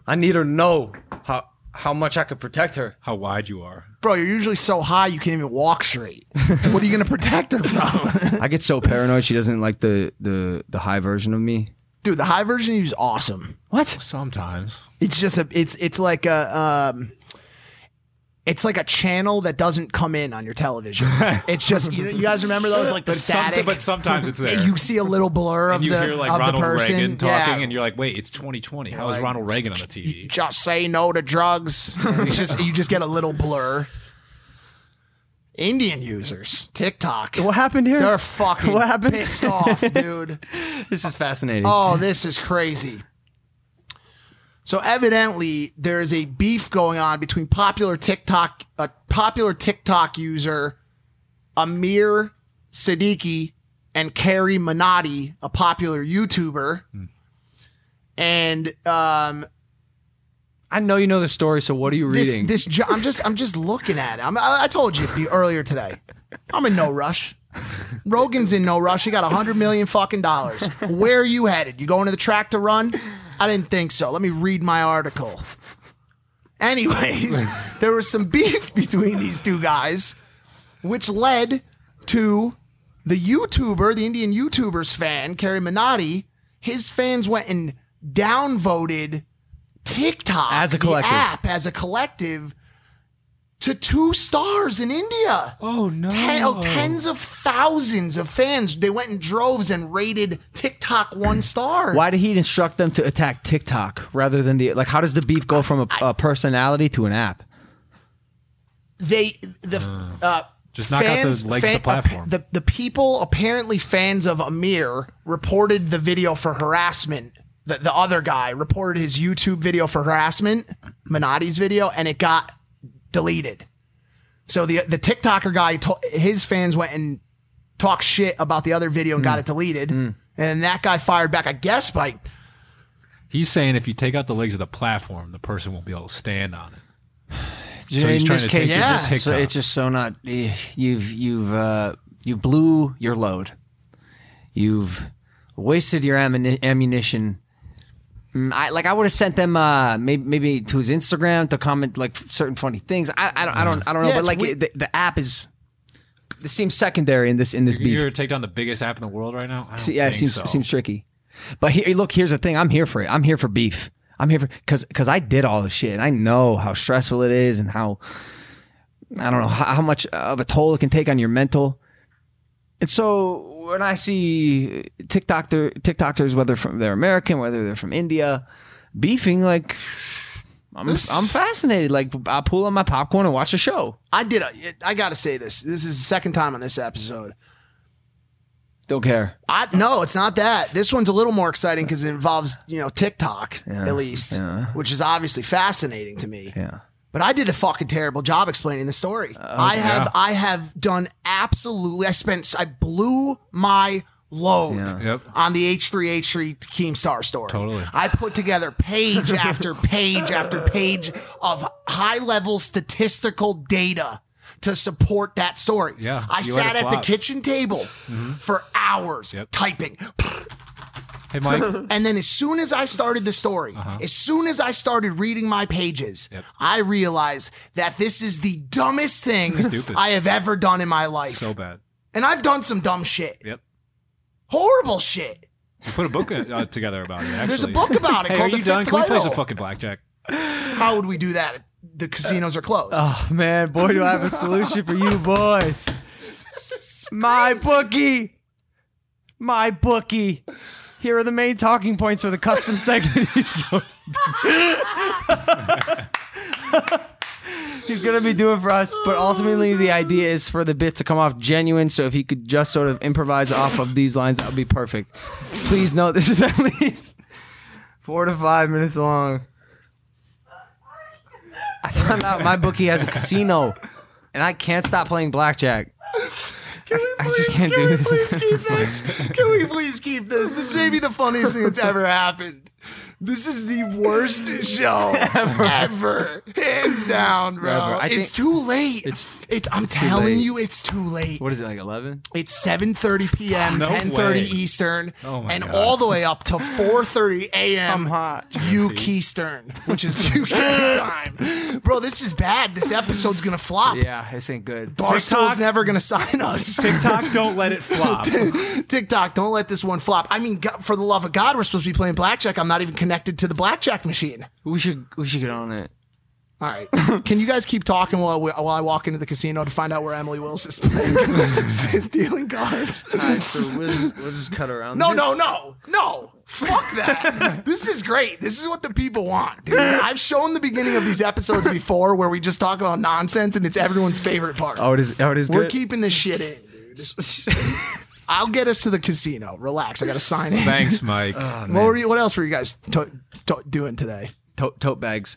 I need her to know how how much I could protect her. How wide you are. Bro, you're usually so high you can't even walk straight. What are you going to protect her from? I get so paranoid she doesn't like the the, the high version of me. Dude, the high version of you is awesome. What? Sometimes. It's just a it's it's like a um it's like a channel that doesn't come in on your television. It's just you, you guys remember those like the but static some, but sometimes it's there. You see a little blur and of you the hear like of Ronald the person Reagan talking yeah. and you're like, "Wait, it's twenty twenty. How like, is Ronald Reagan on the T V?" Just say no to drugs. It's just you just get a little blur. Indian users, TikTok. What happened here? They're fucking what happened? pissed off, dude. This is fascinating. Oh, this is crazy. So evidently, there is a beef going on between popular TikTok, a popular TikTok user, Amir Siddiqui, and Carrie Minotti, a popular YouTuber, hmm. and um. I know you know the story, so what are you this, reading? This jo- I'm just I'm just looking at it. I'm, I, I told you earlier today. I'm in no rush. Rogan's in no rush. He got one hundred million fucking dollars. Where are you headed? You going to the track to run? I didn't think so. Let me read my article. Anyways, there was some beef between these two guys, which led to the YouTuber, the Indian YouTuber's fan, Carrie Minotti. His fans went and downvoted TikTok, as a collective. The app, as a collective, to two stars in India. Oh, no. Ten, oh, tens of thousands of fans. They went in droves and rated TikTok one star. Why did he instruct them to attack TikTok rather than the... Like, how does the beef go from a, I, a personality to an app? They... the uh, uh, Just knock fans, out those legs fan, of the platform. The, the people, apparently fans of Amir, reported the video for harassment. The, the other guy reported his YouTube video for harassment, Minotti's video, and it got deleted. So the the TikToker guy, his fans went and talked shit about the other video and mm. got it deleted. Mm. And that guy fired back, I guess, by... He's saying if you take out the legs of the platform, the person won't be able to stand on it. So in he's trying this to case, yeah. just so it's just so not... You've, you've, uh, you blew your load. You've wasted your ammunition... I like I would have sent them uh, maybe maybe to his Instagram to comment like certain funny things. I, I don't I don't I don't know. Yeah, but like it, the, the app is, this seems secondary in this in this. You're, beef. You're taking on the biggest app in the world right now. I don't yeah, think it seems so. seems tricky. But here, look, here's the thing. I'm here for it. I'm here for beef. I'm here for because because I did all this shit. And I know how stressful it is and how I don't know how, how much of a toll it can take on your mental. And so. When I see TikToker, TikTokers, whether from they're American, whether they're from India, beefing, like I'm, I'm fascinated. Like I pull out my popcorn and watch a show. I did. A, I gotta say this. This is the second time on this episode. Don't care. I no, it's not that. This one's a little more exciting because it involves you know TikTok yeah, at least, yeah. which is obviously fascinating to me. Yeah. But I did a fucking terrible job explaining the story. Uh, I have yeah. I have done absolutely. I spent. I blew my load yeah. yep. on the H three H three Keemstar story. Totally. I put together page after page after page of high level statistical data to support that story. Yeah. I sat at the kitchen table mm-hmm. for hours yep. typing. Hey, Mike. And then as soon as I started the story, uh-huh. as soon as I started reading my pages, yep. I realized that this is the dumbest thing Stupid. I have ever done in my life. So bad. And I've done some dumb shit. Yep. Horrible shit. You put a book uh, together about it, actually. There's a book about it hey, called The Fifth Vital. Are you done? Can we play some fucking blackjack? How would we do that? The casinos are closed. Oh, man. Boy, do I have a solution for you boys. This is My Bookie. My Bookie. Here are the main talking points for the custom segment. He's going to do. He's going to be doing for us, but ultimately the idea is for the bit to come off genuine. So if he could just sort of improvise off of these lines, that would be perfect. Please note this is at least four to five minutes long. I found out MyBookie has a casino, and I can't stop playing blackjack. Can we please, I just can't can do we this. Please keep this? Can we please keep this? This may be the funniest thing that's ever happened. This is the worst show ever. ever. Hands down, bro. It's too late. It's, it's I'm it's telling you, it's too late. What is it, like eleven? It's seven thirty p.m., no ten thirty Eastern, oh my and God. all the way up to four thirty a.m. U K Eastern, which is U K time. Bro, this is bad. This episode's going to flop. Yeah, this ain't good. Barstool's never going to sign us. TikTok, don't let it flop. TikTok, don't let this one flop. I mean, for the love of God, we're supposed to be playing blackjack. I'm not even connected. Connected to the blackjack machine. We should we should get on it. All right. Can you guys keep talking while we, while I walk into the casino to find out where Emily Wills is playing, is dealing cards? All right, so we'll just, we'll just cut around. No, no, no, no. Fuck that. This is great. This is what the people want, dude. I've shown the beginning of these episodes before where we just talk about nonsense and it's everyone's favorite part. Oh, it is. Oh, it is. We're good. Keeping this shit in, dude. I'll get us to the casino. Relax. I got to sign in. Thanks, Mike. Oh, what, were you, what else were you guys to- to- doing today? Tote, tote bags.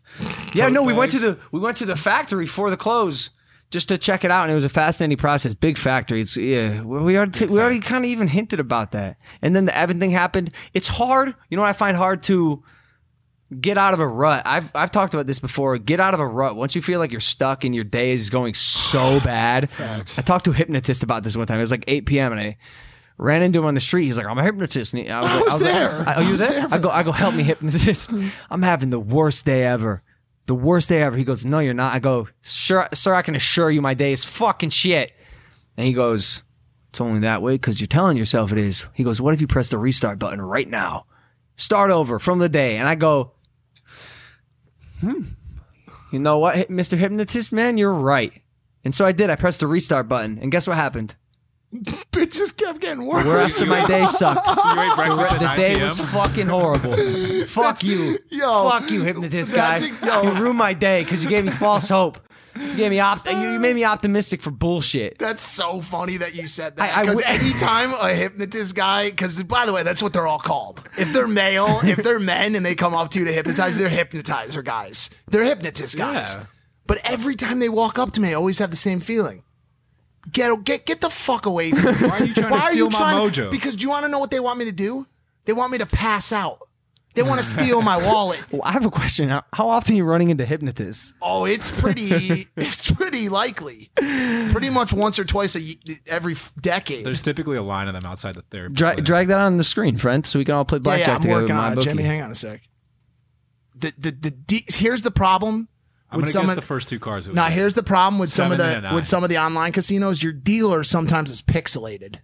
Yeah, tote no, bags. we went to the we went to the factory for the clothes just to check it out, and it was a fascinating process. Big factory. It's yeah. We already t- we already kind of even hinted about that, and then the Evan thing happened. It's hard. You know what I find hard to get out of a rut. I've I've talked about this before. Get out of a rut. Once you feel like you're stuck and your day is going so bad. Facts. I talked to a hypnotist about this one time. It was like eight p.m. and I ran into him on the street. He's like, I'm a hypnotist. And he, I, was I, was like, I was there. Like, oh, you were there? I go, I go, help me, hypnotist. I'm having the worst day ever. The worst day ever. He goes, no, you're not. I go, sure, sir, I can assure you my day is fucking shit. And he goes, it's only that way because you're telling yourself it is. He goes, what if you press the restart button right now? Start over from the day. And I go, Hmm. you know what, Mister Hypnotist, man, you're right. And so I did. I pressed the restart button, and guess what happened? It just kept getting worse. The rest of my day sucked. You ate breakfast at the nine day p m? Was fucking horrible. Fuck that's, you, yo, fuck you, hypnotist guy. A, yo. You ruined my day because you gave me false hope. You gave me opt. You, you made me optimistic for bullshit. That's so funny that you said that. Because w- anytime a hypnotist guy, because by the way, that's what they're all called. If they're male, if they're men, and they come up to you to hypnotize, they're hypnotizer guys. They're hypnotist guys. Yeah. But every time they walk up to me, I always have the same feeling. Get get get the fuck away from me. Why are you trying Why to steal my trying, mojo? Because do you want to know what they want me to do? They want me to pass out. They want to steal my wallet. Well, I have a question. How, how often are you running into hypnotists? Oh, it's pretty it's pretty likely. Pretty much once or twice a, every decade. There's typically a line of them outside the therapy. Dra- drag that on the screen, friend, so we can all play blackjack yeah, yeah, together. Yeah, I'm working on it. Jimmy, hang on a sec. The, the, the de- here's the problem. I'm going to guess the first two cards. Now, here's the problem with some of the with some of the online casinos. Your dealer sometimes is pixelated.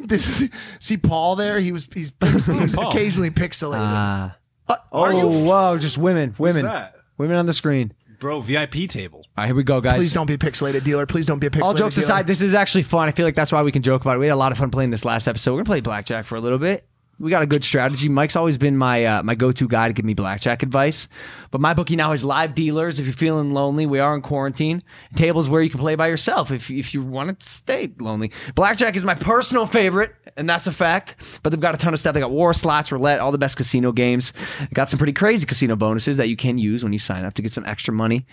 This, see Paul there? He was he's, pixel, he's occasionally pixelated. Uh, oh, f- whoa, just women. Women. Women on the screen. Bro, V I P table. All right, here we go, guys. Please don't be a pixelated dealer. Please don't be a pixelated dealer. All jokes dealer. aside, this is actually fun. I feel like that's why we can joke about it. We had a lot of fun playing this last episode. We're going to play blackjack for a little bit. We got a good strategy. Mike's always been my uh, my go-to guy to give me blackjack advice. But MyBookie now has live dealers. If you're feeling lonely, we are in quarantine. Tables where you can play by yourself if if you want to stay lonely. Blackjack is my personal favorite, and that's a fact. But they've got a ton of stuff. They got war, slots, roulette, all the best casino games. They got some pretty crazy casino bonuses that you can use when you sign up to get some extra money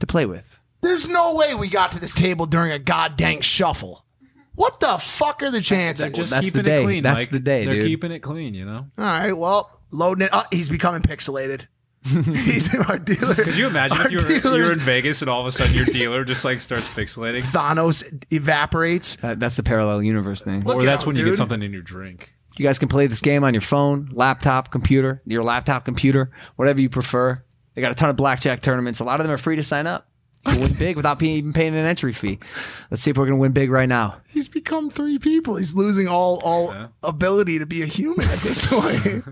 to play with. There's no way we got to this table during a goddamn shuffle. What the fuck are the chances? They're just that's keeping the day. It clean. That's like, the day, they're dude. They're keeping it clean, you know? All right, well, loading it up. He's becoming pixelated. He's our dealer. Could you imagine our if you were, you were in Vegas and all of a sudden your dealer just like starts pixelating? Thanos evaporates. That, that's the parallel universe thing. Look or that's out, when dude. You get something in your drink. You guys can play this game on your phone, laptop, computer, your laptop, computer, whatever you prefer. They got a ton of blackjack tournaments. A lot of them are free to sign up. You win big without even paying an entry fee. Let's see if we're going to win big right now. He's become three people. He's losing all all yeah. ability to be a human at this point.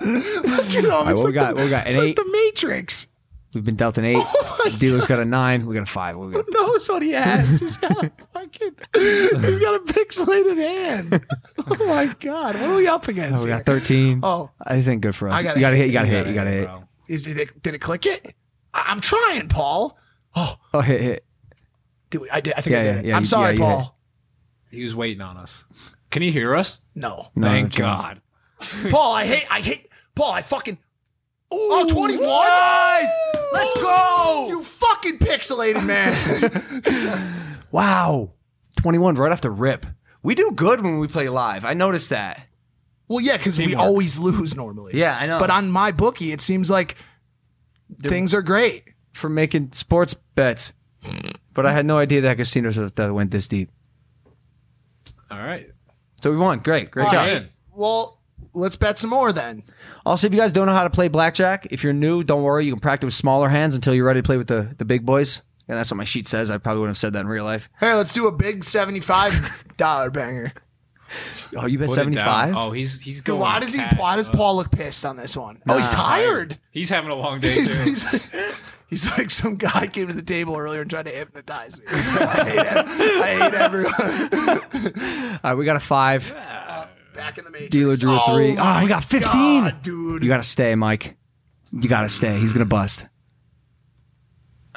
Look at all. It's like the Matrix. We've been dealt an eight. Oh the dealer's God. Got a nine. We got a five. We got... No, that's what he has. He's got a fucking. He's got a pixelated hand. Oh my God! What are we up against? Oh, we got here? thirteen. Oh, this ain't good for us. Gotta you got to hit. You got to hit. You got to hit. Gotta hit. Is it? Did it click it? I- I'm trying, Paul. Oh, oh, hit, hit. Did we, I did. I think yeah, I did. Yeah, yeah, I'm you, sorry, yeah, Paul. Hit. He was waiting on us. Can he hear us? No. no Thank God. God. Paul, I hate, I hate, Paul, I fucking, ooh, oh, twenty-one. Nice. Let's go! You fucking pixelated man. Wow. twenty-one right off the rip. We do good when we play live. I noticed that. Well, yeah, because we always lose normally. Yeah, I know. But on MyBookie, it seems like They're, things are great. For making sports bets. But I had no idea that casinos that went this deep. All right. So we won. Great. Great All job. Right. Well, let's bet some more then. Also, if you guys don't know how to play blackjack, if you're new, don't worry. You can practice with smaller hands until you're ready to play with the, the big boys. And that's what my sheet says. I probably wouldn't have said that in real life. Hey, let's do a big seventy-five dollar banger. Oh, you bet seventy-five? Oh, he's he's going. Why does he? Why does Paul look pissed on this one? Nah. Oh, he's tired. He's having a long day. He's, too. He's, like, he's like some guy came to the table earlier and tried to hypnotize me. I hate, I hate everyone. All right, we got a five. Uh, back in the matrix. Dealer drew a three. Oh, oh we got fifteen, God, dude. You gotta stay, Mike. You gotta stay. He's gonna bust.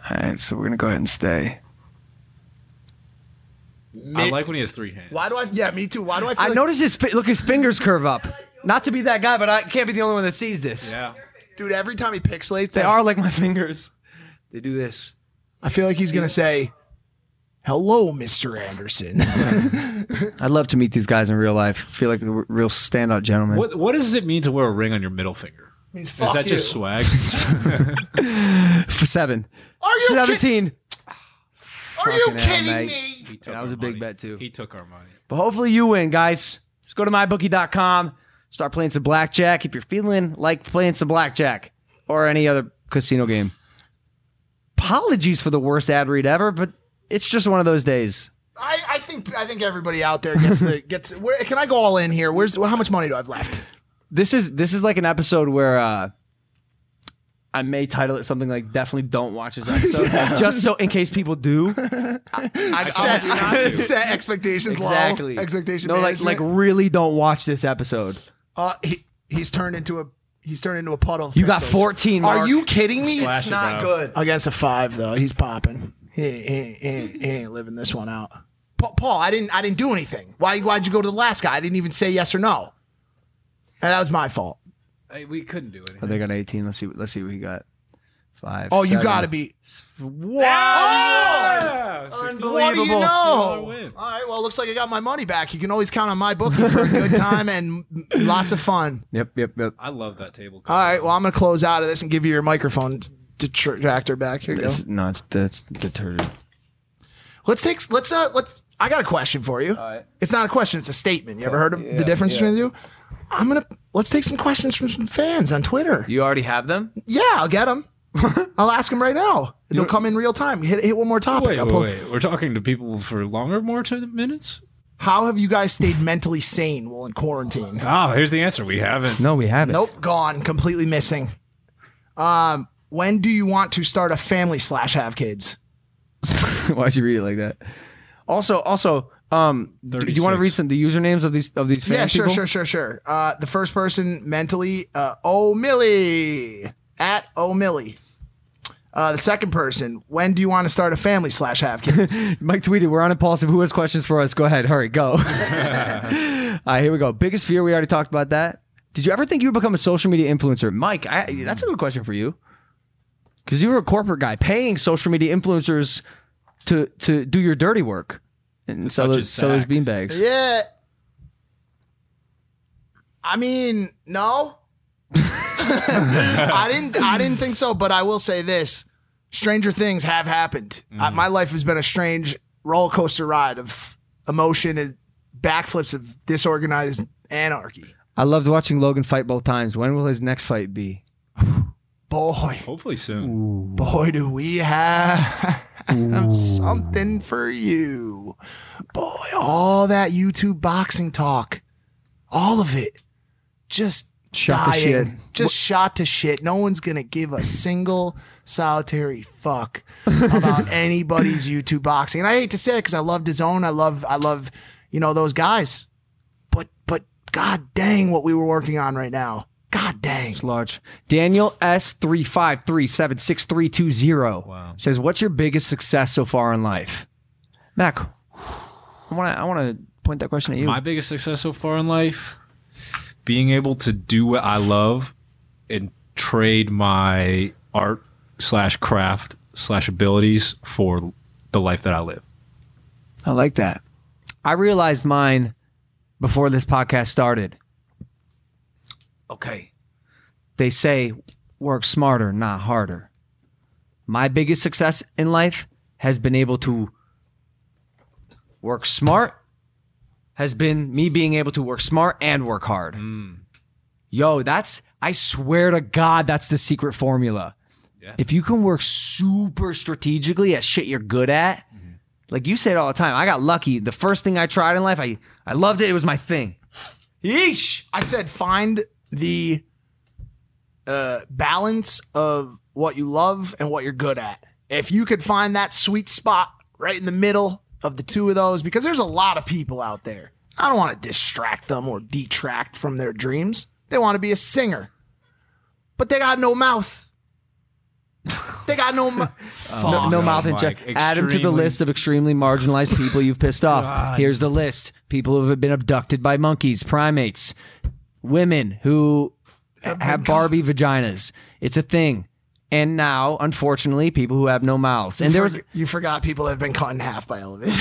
All right, so we're gonna go ahead and stay. I like when he has three hands. Why do I? Yeah, me too. Why do I? Feel I like notice his look. His fingers curve up. Not to be that guy, but I can't be the only one that sees this. Yeah, dude. Every time he pixelates, they, they are like my fingers. They do this. I feel like he's gonna say, "Hello, Mister Anderson." I'd love to meet these guys in real life. I feel like a real standout gentleman. What, what does it mean to wear a ring on your middle finger? It means, fuck Is that you. Just swag? For seven. Are you seventeen? Are you kidding hell, me? That was a big money. bet, too. He took our money. But hopefully you win, guys. Just go to my bookie dot com. Start playing some blackjack if you're feeling like playing some blackjack or any other casino game. Apologies for the worst ad read ever, but it's just one of those days. I, I think I think everybody out there gets the... gets. Where, can I go all in here? Where's How much money do I have left? This is, this is like an episode where... Uh, I may title it something like "Definitely Don't Watch This Episode," yeah. just so in case people do. I, I set, I set expectations exactly. low. Expectation no, management. like like really don't watch this episode. Uh, he, he's turned into a he's turned into a puddle. You got fourteen. Mark. Are you kidding me? Splash it's not it, good. I guess a five though. He's popping. He, he, he, he ain't living this one out. Pa- Paul, I didn't I didn't do anything. Why why'd you go to the last guy? I didn't even say yes or no. And that was my fault. I, we couldn't do anything. Oh, they got eighteen. Let's see. Let's see what he got. Five. Oh, seven. You gotta be. Wow! Yeah. Unbelievable. What do you know? All right. Well, it looks like I got my money back. You can always count on my bookie for a good time and lots of fun. Yep. Yep. Yep. I love that table. All right. Well, I'm gonna close out of this and give you your microphone detractor back. Here you that's, go. No, it's, that's deterred. Let's take. Let's uh. Let's. I got a question for you. All right. It's not a question. It's a statement. You yeah, ever heard of yeah, the difference yeah. between you? I'm gonna. Let's take some questions from some fans on Twitter. You already have them? Yeah, I'll get them. I'll ask them right now. They'll come in real time. Hit, hit one more topic. Wait, wait, pull... wait. We're talking to people for longer, more two minutes? How have you guys stayed mentally sane while in quarantine? Oh, here's the answer. We haven't. No, we haven't. Nope, gone. Completely missing. Um, when do you want to start a family slash have kids? Why'd you read it like that? Also, also... Um, do you want to read some the usernames of these of these fans? Yeah, sure, people? sure, sure, sure. Uh, the first person mentally, uh, oh Millie at oh Millie. Uh, the second person, when do you want to start a family slash have kids? Mike tweeted, "We're on Impulsive. Who has questions for us? Go ahead, hurry, go." All right, here we go. Biggest fear. We already talked about that. Did you ever think you would become a social media influencer, Mike? I, that's a good question for you, because you were a corporate guy paying social media influencers to to do your dirty work. And sell those, sell those beanbags. Yeah. I mean, no. I didn't I didn't think so, but I will say this. Stranger things have happened. Mm. I, my life has been a strange roller coaster ride of emotion and backflips of disorganized anarchy. I loved watching Logan fight both times. When will his next fight be? Boy. Hopefully soon. Ooh. Boy, do we have... I'm something for you. Boy, all that YouTube boxing talk. All of it. Just shot dying. To shit. Just what? shot to shit. No one's going to give a single solitary fuck about anybody's YouTube boxing. And I hate to say it because I love DAZN. I love, I love, you know, those guys. But, but God dang what we were working on right now. God dang. It's large. Daniel S three five three seven six three two zero wow. says, what's your biggest success so far in life? Mac, I want to I want to point that question at you. My biggest success so far in life, being able to do what I love and trade my art slash craft slash abilities for the life that I live. I like that. I realized mine before this podcast started. Okay. They say work smarter, not harder. My biggest success in life has been able to work smart, has been me being able to work smart and work hard. Mm. Yo, that's, I swear to God, that's the secret formula. Yeah. If you can work super strategically at shit you're good at, mm-hmm. like you say it all the time, I got lucky. The first thing I tried in life, I, I loved it. It was my thing. Yeesh. I said find the uh, balance of what you love and what you're good at. If you could find that sweet spot right in the middle of the two of those, because there's a lot of people out there. I don't want to distract them or detract from their dreams. They want to be a singer, but they got no mouth. They got no mu- oh, no, no mouth. And check. Extremely- Add them to the list of extremely marginalized people you've pissed off. God. Here's the list. People who have been abducted by monkeys, primates, women who oh have Barbie God. vaginas. It's a thing. And now, unfortunately, people who have no mouths. And you there was for, you forgot people that have been cut in half by elevators.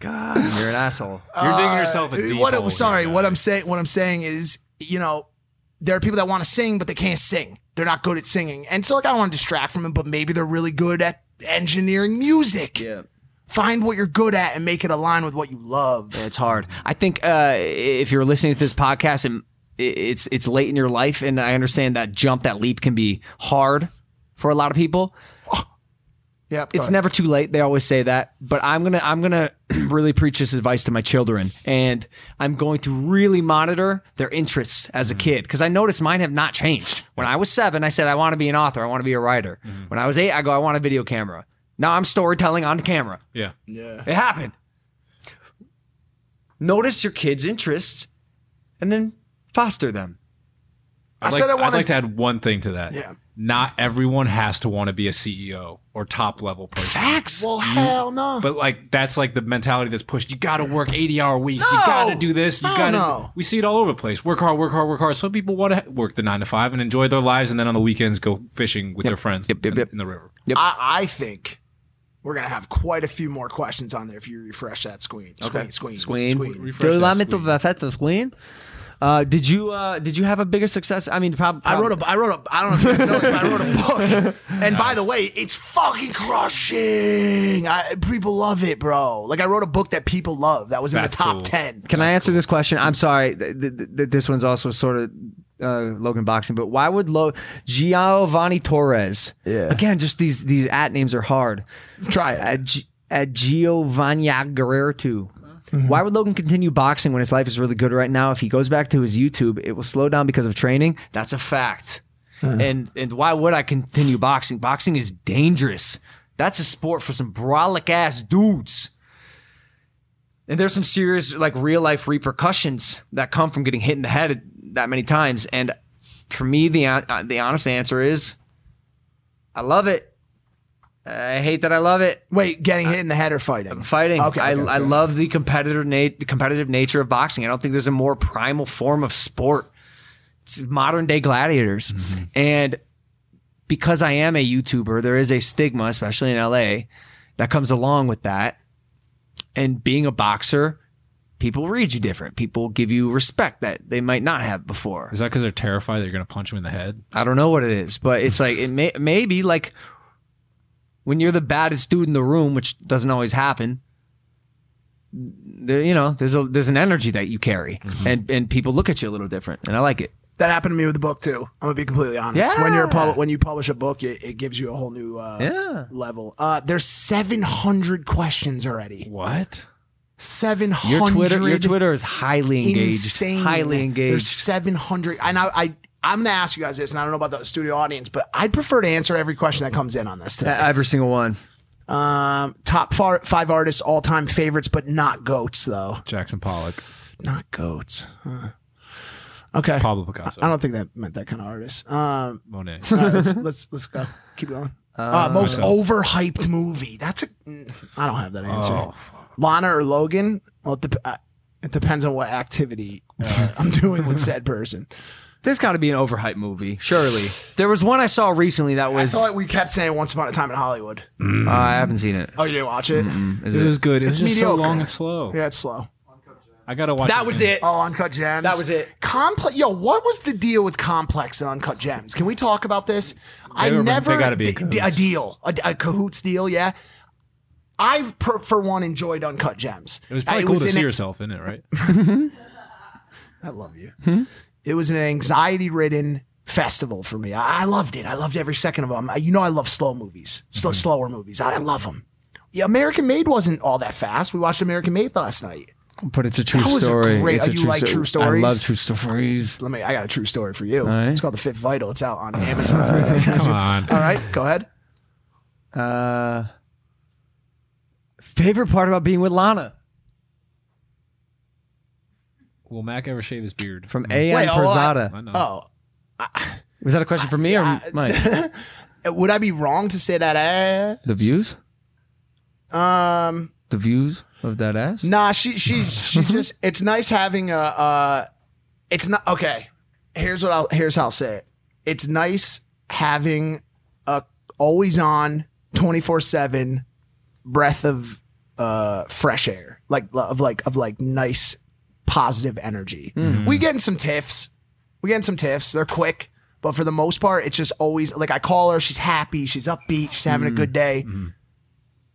God, you're an asshole. You're digging yourself a deep uh, what, hole. Sorry, what I'm saying, what I'm saying is, you know, there are people that want to sing, but they can't sing. They're not good at singing, and so like I don't want to distract from them. But maybe they're really good at engineering music. Yeah. Find what you're good at and make it align with what you love. Yeah, it's hard. I think uh, if you're listening to this podcast and it's it's late in your life, and I understand that jump, that leap can be hard for a lot of people. Yeah, it's never too late. They always say that, but I'm gonna I'm gonna really preach this advice to my children, and I'm going to really monitor their interests as a kid, because I noticed mine have not changed. When I was seven, I said I want to be an author, I want to be a writer. Mm-hmm. When I was eight, I go I want a video camera. Now I'm storytelling on camera. Yeah, yeah, it happened. Notice your kids' interests, and then foster them. I'd I like, said I wanted. I'd like to add one thing to that. Yeah. Not everyone has to want to be a C E O or top level person. Facts. Well, you, hell no. But like that's like the mentality that's pushed. You got to work eighty hour weeks. No. You got to do this. You got to. No. We see it all over the place. Work hard, work hard, work hard. Some people want to work the nine to five and enjoy their lives, and then on the weekends go fishing with yep. their friends yep, yep, in, yep. in the river. Yep. I, I think we're gonna have quite a few more questions on there if you refresh that screen. Screen, okay. screen, screen. screen. screen. Uh, did you uh, did you have a bigger success? I mean, probably. Prob- I wrote a. I wrote a. I don't know if you guys know this, but I wrote a book. And by the way, it's fucking crushing. I, people love it, bro. Like I wrote a book that people love. That was in That's the top cool. ten. Can That's I answer cool. this question? I'm sorry that th- th- this one's also sort of uh, Logan boxing, but why would Lo- Giovanni Torres? Yeah. Again, just these these at names are hard. Try it. At, G- at Giovanni Guerrero too. Mm-hmm. Why would Logan continue boxing when his life is really good right now? If he goes back to his YouTube, it will slow down because of training. That's a fact. Uh-huh. And and why would I continue boxing? Boxing is dangerous. That's a sport for some brolic ass dudes. And there's some serious like real life repercussions that come from getting hit in the head that many times. And for me, the uh, the honest answer is, I love it. I hate that I love it. Wait, getting hit in the head or fighting? I'm fighting. Okay, I, okay, okay. I love the competitor nat- the competitive nature of boxing. I don't think there's a more primal form of sport. It's modern day gladiators. Mm-hmm. And because I am a YouTuber, there is a stigma, especially in L A, that comes along with that. And being a boxer, people read you different. People give you respect that they might not have before. Is that because they're terrified that you're going to punch them in the head? I don't know what it is, but it's like, it may maybe like... When you're the baddest dude in the room, which doesn't always happen, there, you know, there's a there's an energy that you carry, mm-hmm. and and people look at you a little different, and I like it. That happened to me with the book too. I'm gonna be completely honest. Yeah. When you're a pub- when you publish a book, it, it gives you a whole new uh, yeah. level. Uh, there's seven hundred questions already. What? seven hundred. Your Twitter, your Twitter is highly engaged. Insane. Highly engaged. There's seven hundred, and I. I I'm going to ask you guys this, and I don't know about the studio audience, but I'd prefer to answer every question that comes in on this today. Every single one. Um, top far, five artists, all-time favorites, but not goats, though. Jackson Pollock. Not goats. Huh. Okay. Pablo Picasso. I don't think that meant that kind of artist. Um, Monet. All right, let's, let's, let's go. Keep going. Uh, uh, most myself. Overhyped movie. That's a... I don't have that answer. Oh, Lana or Logan? Well, it, dep- uh, it depends on what activity uh, I'm doing with said person. There's got to be an overhyped movie, surely. There was one I saw recently that was... I thought we kept saying Once Upon a Time in Hollywood. Mm. Uh, I haven't seen it. Oh, you didn't watch it? Mm-mm. Is it, it was good. It's, it's just mediocre. So long and slow. Yeah, it's slow. I gotta watch. That it was again. It. Oh, Uncut Gems. That was it. Complex. Yo, what was the deal with Complex and Uncut Gems? Can we talk about this? They I were, never. They gotta be d- a deal, a, a cahoots deal. Yeah, I per, for one enjoyed Uncut Gems. It was probably I, it cool was to see it. Yourself in it, right? I love you. Hmm? It was an anxiety-ridden festival for me. I, I loved it. I loved every second of them. I, you know, I love slow movies, slow, mm-hmm. slower movies. I, I love them. Yeah, American Made wasn't all that fast. We watched American Made last night. But it's a true that was story. A great, it's a you true like sto- true stories? I love true stories. Let me. I got a true story for you. Right. It's called The Fifth Vital. It's out on Amazon. Uh, come on. All right, go ahead. Uh, favorite part about being with Lana. Will Mac ever shave his beard? From A I Perzada. I know. Oh, I, was that a question for me I, or I, mine? Would I be wrong to say that? Ass? The views. Um. The views. Of that ass? Nah, she she she just. It's nice having a. Uh, it's not okay. Here's what I'll. Here's how I'll say it. It's nice having a always on twenty-four seven breath of uh fresh air, like of like of like nice positive energy. Mm-hmm. We getting some tiffs. We getting some tiffs. They're quick, but for the most part, it's just always like I call her. She's happy. She's upbeat. She's having mm-hmm. a good day. Mm-hmm.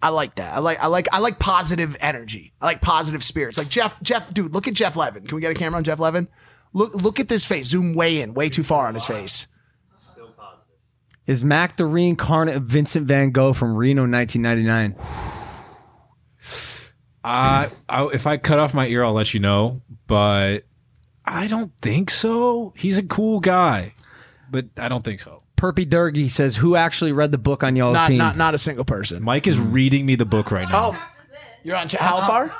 I like that. I like I like I like positive energy. I like positive spirits. Like Jeff, Jeff, dude, look at Jeff Levin. Can we get a camera on Jeff Levin? Look look at this face. Zoom way in, way too far on his face. Still positive. Is Mac the reincarnate of Vincent Van Gogh from Reno nineteen ninety-nine? I, I if I cut off my ear, I'll let you know, but I don't think so. He's a cool guy, but I don't think so. Perpy Durgy says, who actually read the book on y'all's not, team? Not, not a single person. Mike is reading me the book right now. Oh, you're on how far?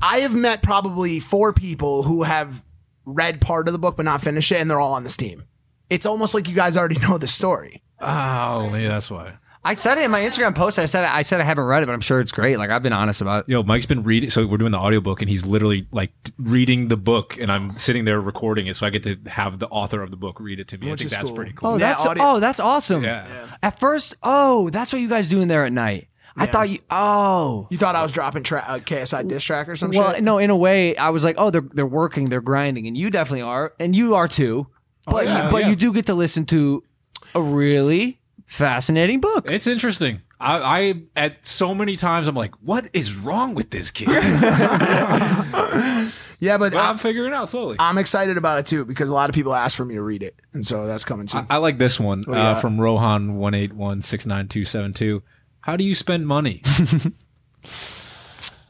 I have met probably four people who have read part of the book but not finished it, and they're all on this team. It's almost like you guys already know the story. Oh, maybe that's why. I said it in my Instagram post. I said I said I haven't read it, but I'm sure it's great. Like, I've been honest about it. Yo, Mike's been reading. So we're doing the audiobook, and he's literally, like, reading the book, and I'm sitting there recording it, so I get to have the author of the book read it to me. Which I think that's cool. Pretty cool. Oh, that's, that oh, that's awesome. Yeah. Yeah. At first, oh, that's what you guys doing there at night. Yeah. I thought you, oh. You thought I was dropping tra- uh, K S I diss track or some well, shit? Well, no, in a way, I was like, oh, they're they're working, they're grinding, and you definitely are, and you are too. But, oh, yeah. you, but yeah. you do get to listen to a really... fascinating book. It's interesting. I, I at so many times I'm like, what is wrong with this kid? Yeah, but, but I'm, I'm figuring it out slowly. I'm excited about it too because a lot of people asked for me to read it, and so that's coming soon. I, I like this one uh, from Rohan one eight one six nine two seven two. How do you spend money?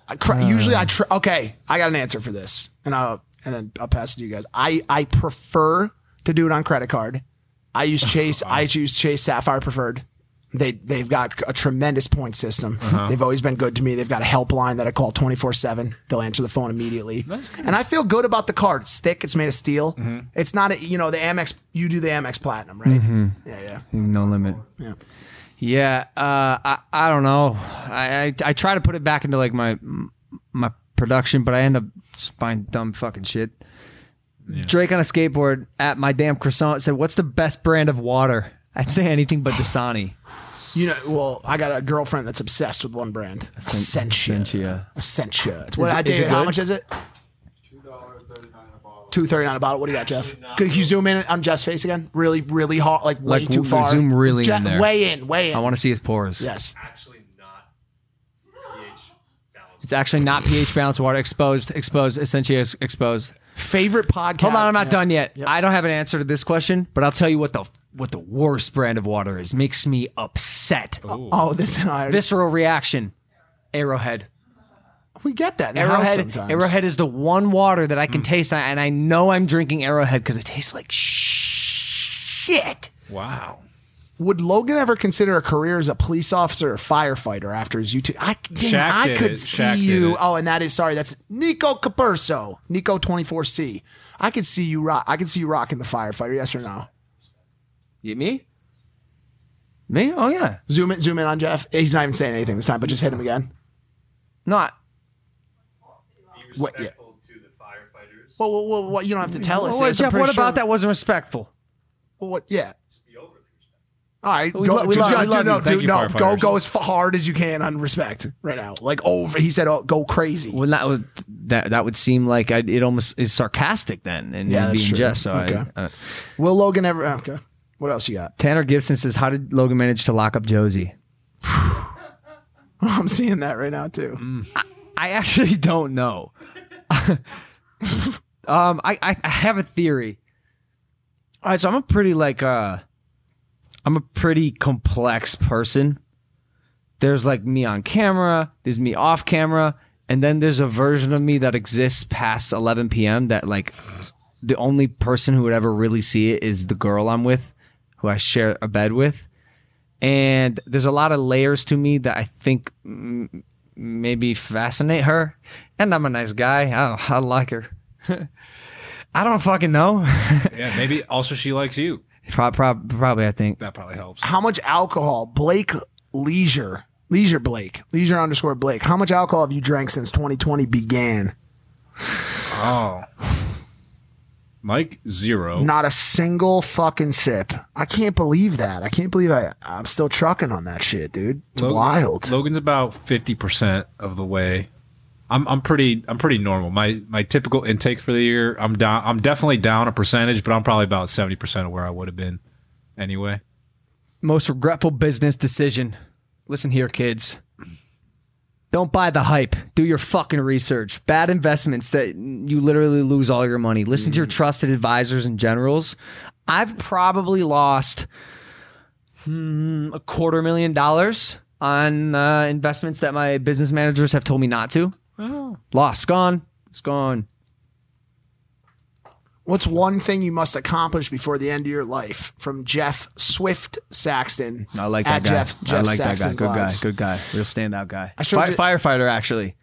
I cry, uh, usually I try. Okay, I got an answer for this, and I'll and then I'll pass it to you guys. I I prefer to do it on credit card. I use Chase. I choose Chase Sapphire Preferred. They they've got a tremendous point system. Uh-huh. They've always been good to me. They've got a helpline that I call twenty-four seven. They'll answer the phone immediately. And I feel good about the card. It's thick. It's made of steel. Mm-hmm. It's not a, you know the Amex. You do the Amex Platinum, right? Mm-hmm. Yeah, yeah. No limit. Yeah. Yeah. Uh, I I don't know. I, I I try to put it back into like my my production, but I end up just buying dumb fucking shit. Yeah. Drake on a skateboard at my damn croissant said, what's the best brand of water? I'd say anything but Dasani. You know, well, I got a girlfriend that's obsessed with one brand. Essentia. Essentia. Essentia. It's what it, I did. How much is it? two dollars and thirty-nine cents a bottle. two dollars and thirty-nine cents a bottle. What do you got, Jeff? Could you zoom in on Jeff's face again? Really, really hot. Like way like, too far. Zoom really Jeff, in there. Way in, way in. I want to see his pores. Yes. Actually not pH balanced. It's actually not pH balanced water. Exposed. Exposed. Essentia is exposed. Favorite podcast. Hold on, I'm not yeah. done yet. Yep. I don't have an answer to this question, but I'll tell you what the what the worst brand of water is. Makes me upset. Ooh. Oh, this visceral reaction. Arrowhead. We get that. In Arrowhead. The Arrowhead is the one water that I can mm. taste, and I know I'm drinking Arrowhead because it tastes like shit. Wow. Would Logan ever consider a career as a police officer or firefighter after his YouTube? I, damn, I could it. see Shaq you. Oh, and that is sorry. That's Nico Caperso, Nico twenty-four C. I could see you rock. I could see you rocking the firefighter. Yes or no? You me? Me? Oh yeah. Zoom in. Zoom in on Jeff. He's not even saying anything this time, but just hit him again. Not. Be respectful what, yeah. to the firefighters Well, well, well, well you don't have to tell us. Well, well, Jeff, what sure. about that wasn't respectful? Well, what? Yeah. All right, we go, lo- dude, lo- dude, dude, no, dude, no, go go as hard as you can on respect right now. Like over, he said, oh, go crazy. Well, that would that, that would seem like I, it almost is sarcastic then, and yeah, being just so. Okay. I, uh, Will Logan ever? Okay, what else you got? Tanner Gibson says, "How did Logan manage to lock up Josie?" I'm seeing that right now too. Mm. I, I actually don't know. um, I, I I have a theory. All right, so I'm a pretty like uh. I'm a pretty complex person. There's like me on camera, there's me off camera, and then there's a version of me that exists past eleven p.m. that like the only person who would ever really see it is the girl I'm with, who I share a bed with. And there's a lot of layers to me that I think m- maybe fascinate her. And I'm a nice guy. I, don't, I like her. I don't fucking know. Yeah, maybe also she likes you. Probably, probably, I think that probably helps. How much alcohol, Blake Leisure, Leisure Blake, Leisure underscore Blake? How much alcohol have you drank since twenty twenty began? Oh, Mike, zero. Not a single fucking sip. I can't believe that. I can't believe I. I'm still trucking on that shit, dude. It's Logan, wild. Logan's about fifty percent of the way. I'm I'm pretty I'm pretty normal. My my typical intake for the year, I'm down I'm definitely down a percentage, but I'm probably about seventy percent of where I would have been anyway. Most regretful business decision. Listen here, kids. Don't buy the hype. Do your fucking research. Bad investments that you literally lose all your money. Listen mm. to your trusted advisors and generals. I've probably lost hmm, a quarter million dollars on uh, investments that my business managers have told me not to. Oh. Lost, gone, it's gone. What's one thing you must accomplish before the end of your life? From Jeff Swift Saxton. I like that guy. Jeff, Jeff I like Saxton that guy. Good Gloves. guy. Good guy. Real standout guy. I Fire, you... Firefighter, actually.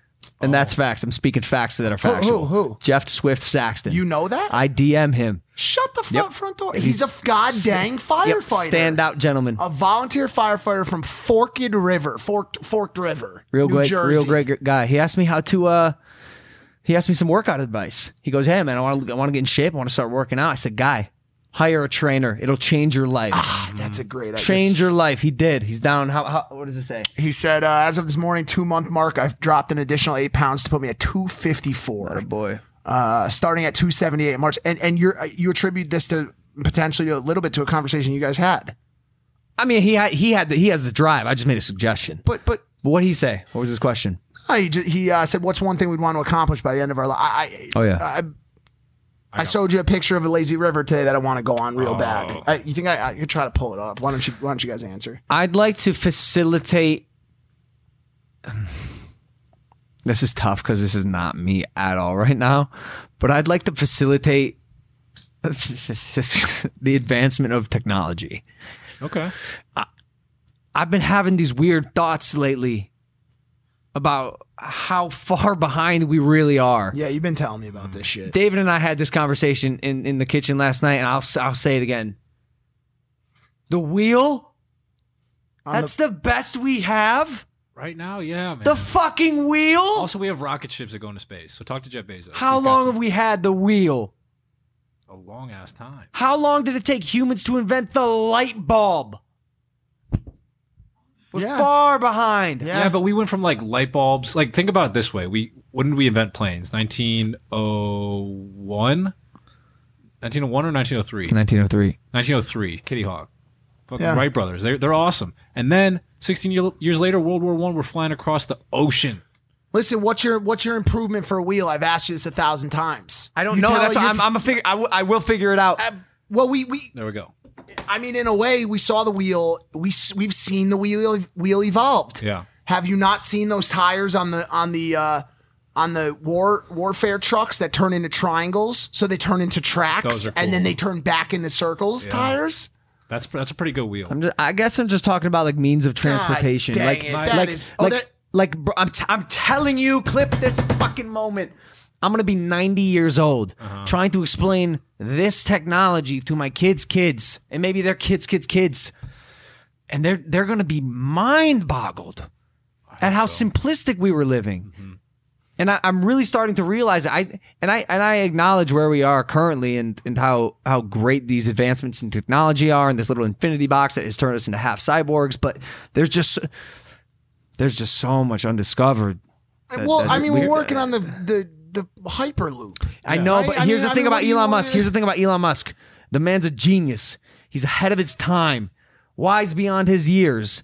And oh. that's facts. I'm speaking facts that are factual. Who, who, who? Jeff Swift Saxton. You know that? I D M him. Shut the front, yep. front door. He's a god dang firefighter. Yep. Standout gentleman. A volunteer firefighter from Forked River. Forked, Forked River. Real New great, Jersey. Real great guy. He asked me how to, uh, he asked me some workout advice. He goes, hey man, I want to I want to get in shape. I want to start working out. I said, guy, hire a trainer. It'll change your life. Ah, that's a great idea. Change your life. He did. He's down. How, how, what does it say? He said, uh, as of this morning, two month mark, I've dropped an additional eight pounds to put me at two fifty-four. Oh boy. Uh, starting at two seventy-eight in March. And and you you attribute this to potentially a little bit to a conversation you guys had. I mean, he had, he had the, he has the drive. I just made a suggestion. But but, but what did he say? What was his question? Uh, he just, he uh, said, what's one thing we'd want to accomplish by the end of our life? I, oh, yeah. I, I, I showed you a picture of a lazy river today that I want to go on real oh. bad. I, you think I, I could try to pull it up? Why don't you Why don't you guys answer? I'd like to facilitate... This is tough because this is not me at all right now, but I'd like to facilitate the advancement of technology. Okay. I, I've been having these weird thoughts lately about how far behind we really are. Yeah, you've been telling me about this shit. David and I had this conversation in, in the kitchen last night, and I'll, I'll say it again. The wheel, I'm that's the-, the best we have. Right now, yeah, man. The fucking wheel? Also, we have rocket ships that go into space, so talk to Jeff Bezos. How He's long some... have we had the wheel? A long-ass time. How long did it take humans to invent the light bulb? We're yeah. far behind. Yeah. yeah, but we went from, like, light bulbs. Like, think about it this way. We When did we invent planes? nineteen oh one? nineteen oh one or nineteen oh three? nineteen oh three. nineteen oh three. Kitty Hawk. Fucking yeah. Wright brothers. They're, they're awesome. And then... sixteen years later, World War One, we're flying across the ocean. Listen, what's your what's your improvement for a wheel? I've asked you this a thousand times. I don't you know. That's what I'm, t- I'm a figure. I, w- I will figure it out. Uh, well, we, we there we go. I mean, in a way, we saw the wheel. We we've seen the wheel wheel evolved. Yeah. Have you not seen those tires on the on the uh, on the war warfare trucks that turn into triangles? So they turn into tracks, those are cool. And then they turn back into circles. Yeah. Tires. That's that's a pretty good wheel. I'm just, I guess I'm just talking about like means of transportation. God, like, like, like, is, oh, like, like bro, I'm t- I'm telling you, clip this fucking moment. I'm gonna be ninety years old, uh-huh. trying to explain this technology to my kids' kids, and maybe their kids' kids' kids, and they're they're gonna be mind boggled at how so. simplistic we were living. Mm-hmm. And I, I'm really starting to realize that I and I and I acknowledge where we are currently and and how how great these advancements in technology are, and this little infinity box that has turned us into half cyborgs. But there's just there's just so much undiscovered. That, well, I mean, we're working on the the the hyperloop. I know, right? but I here's mean, the thing I mean, about Elon Musk. Here's the thing about Elon Musk. The man's a genius. He's ahead of his time, wise beyond his years.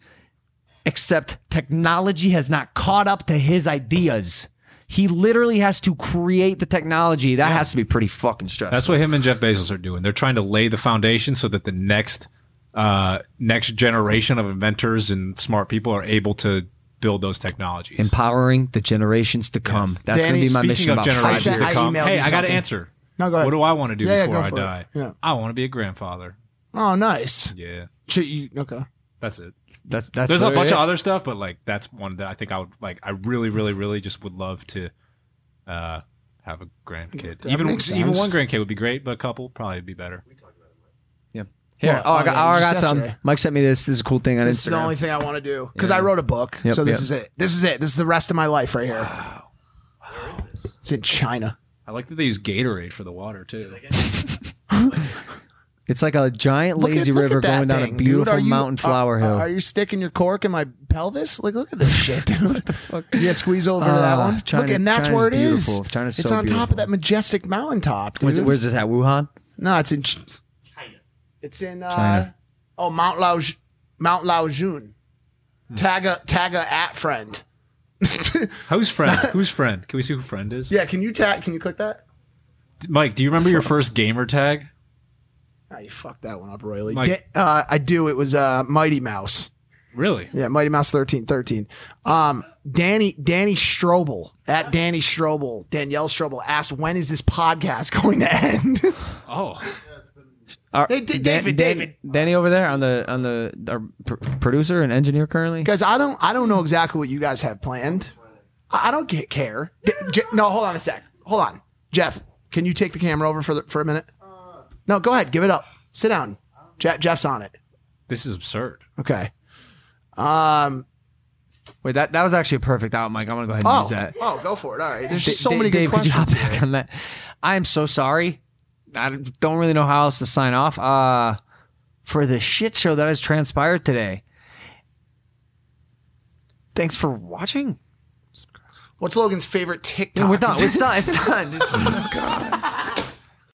Except technology has not caught up to his ideas. He literally has to create the technology. That yeah. has to be pretty fucking stressful. That's what him and Jeff Bezos are doing. They're trying to lay the foundation so that the next uh, next generation of inventors and smart people are able to build those technologies. Empowering the generations to come. Yes. That's going to be my mission about five years. I said, I hey, I got an answer. No, go ahead. What do I want to do yeah, before yeah, I die? Yeah. I want to be a grandfather. Oh, nice. Yeah. Okay. That's it. That's that's. There's a bunch of other stuff, but like that's one that I think I would like. I really, really, really just would love to uh, have a grandkid. Even even one grandkid would be great, but a couple probably would be better. Yeah. Here, well, oh, I got, oh, I got some. Mike sent me this. This is a cool thing on Instagram. This is the only thing I want to do because yeah. I wrote a book. Yep, so this yep. is it. This is it. This is the rest of my life right here. Wow. Where is this? It's in China. I like that they use Gatorade for the water too. It's like a giant lazy at, river going down thing, a beautiful dude, mountain you, flower are, hill. Are you sticking your cork in my pelvis? Like, look at this shit, dude. Yeah, squeeze over uh, that one. China, look, and that's China's where it beautiful. is. China's it's so on beautiful. top of that majestic mountaintop. Where's, where's this at? Wuhan? No, it's in China. It's in uh, China. Oh, Mount Lao, Mount Laozun. Hmm. Tag a tag a at friend. Who's friend? Who's friend? Can we see who friend is? Yeah, can you tag? Can you click that? Mike, do you remember your first gamer tag? Oh, you fucked that one up royally. Mike, uh, I do. It was uh, Mighty Mouse. Really? Yeah, Mighty Mouse thirteen thirteen. Um, Danny Danny Strobel, at Danny Strobel, Danielle Strobel asked, when is this podcast going to end? Oh. Our, hey, D- David, Dan, David, Danny over there on the on the our pr- producer and engineer currently. Because I don't I don't know exactly what you guys have planned. I don't get care. D- J- no, hold on a sec. Hold on, Jeff. Can you take the camera over for the, for a minute? No, go ahead. Give it up. Sit down. Je- Jeff's on it. This is absurd. Okay. Um, Wait, that, that was actually a perfect out, Mike. I'm going to go ahead and oh, use that. Oh, go for it. All right. There's just so D- many Dave, good Dave, questions. Could you hop back on that? I am so sorry. I don't really know how else to sign off uh, for the shit show that has transpired today. Thanks for watching. What's Logan's favorite TikTok? No, we're done. It's done. It's done. It's done. Oh, God.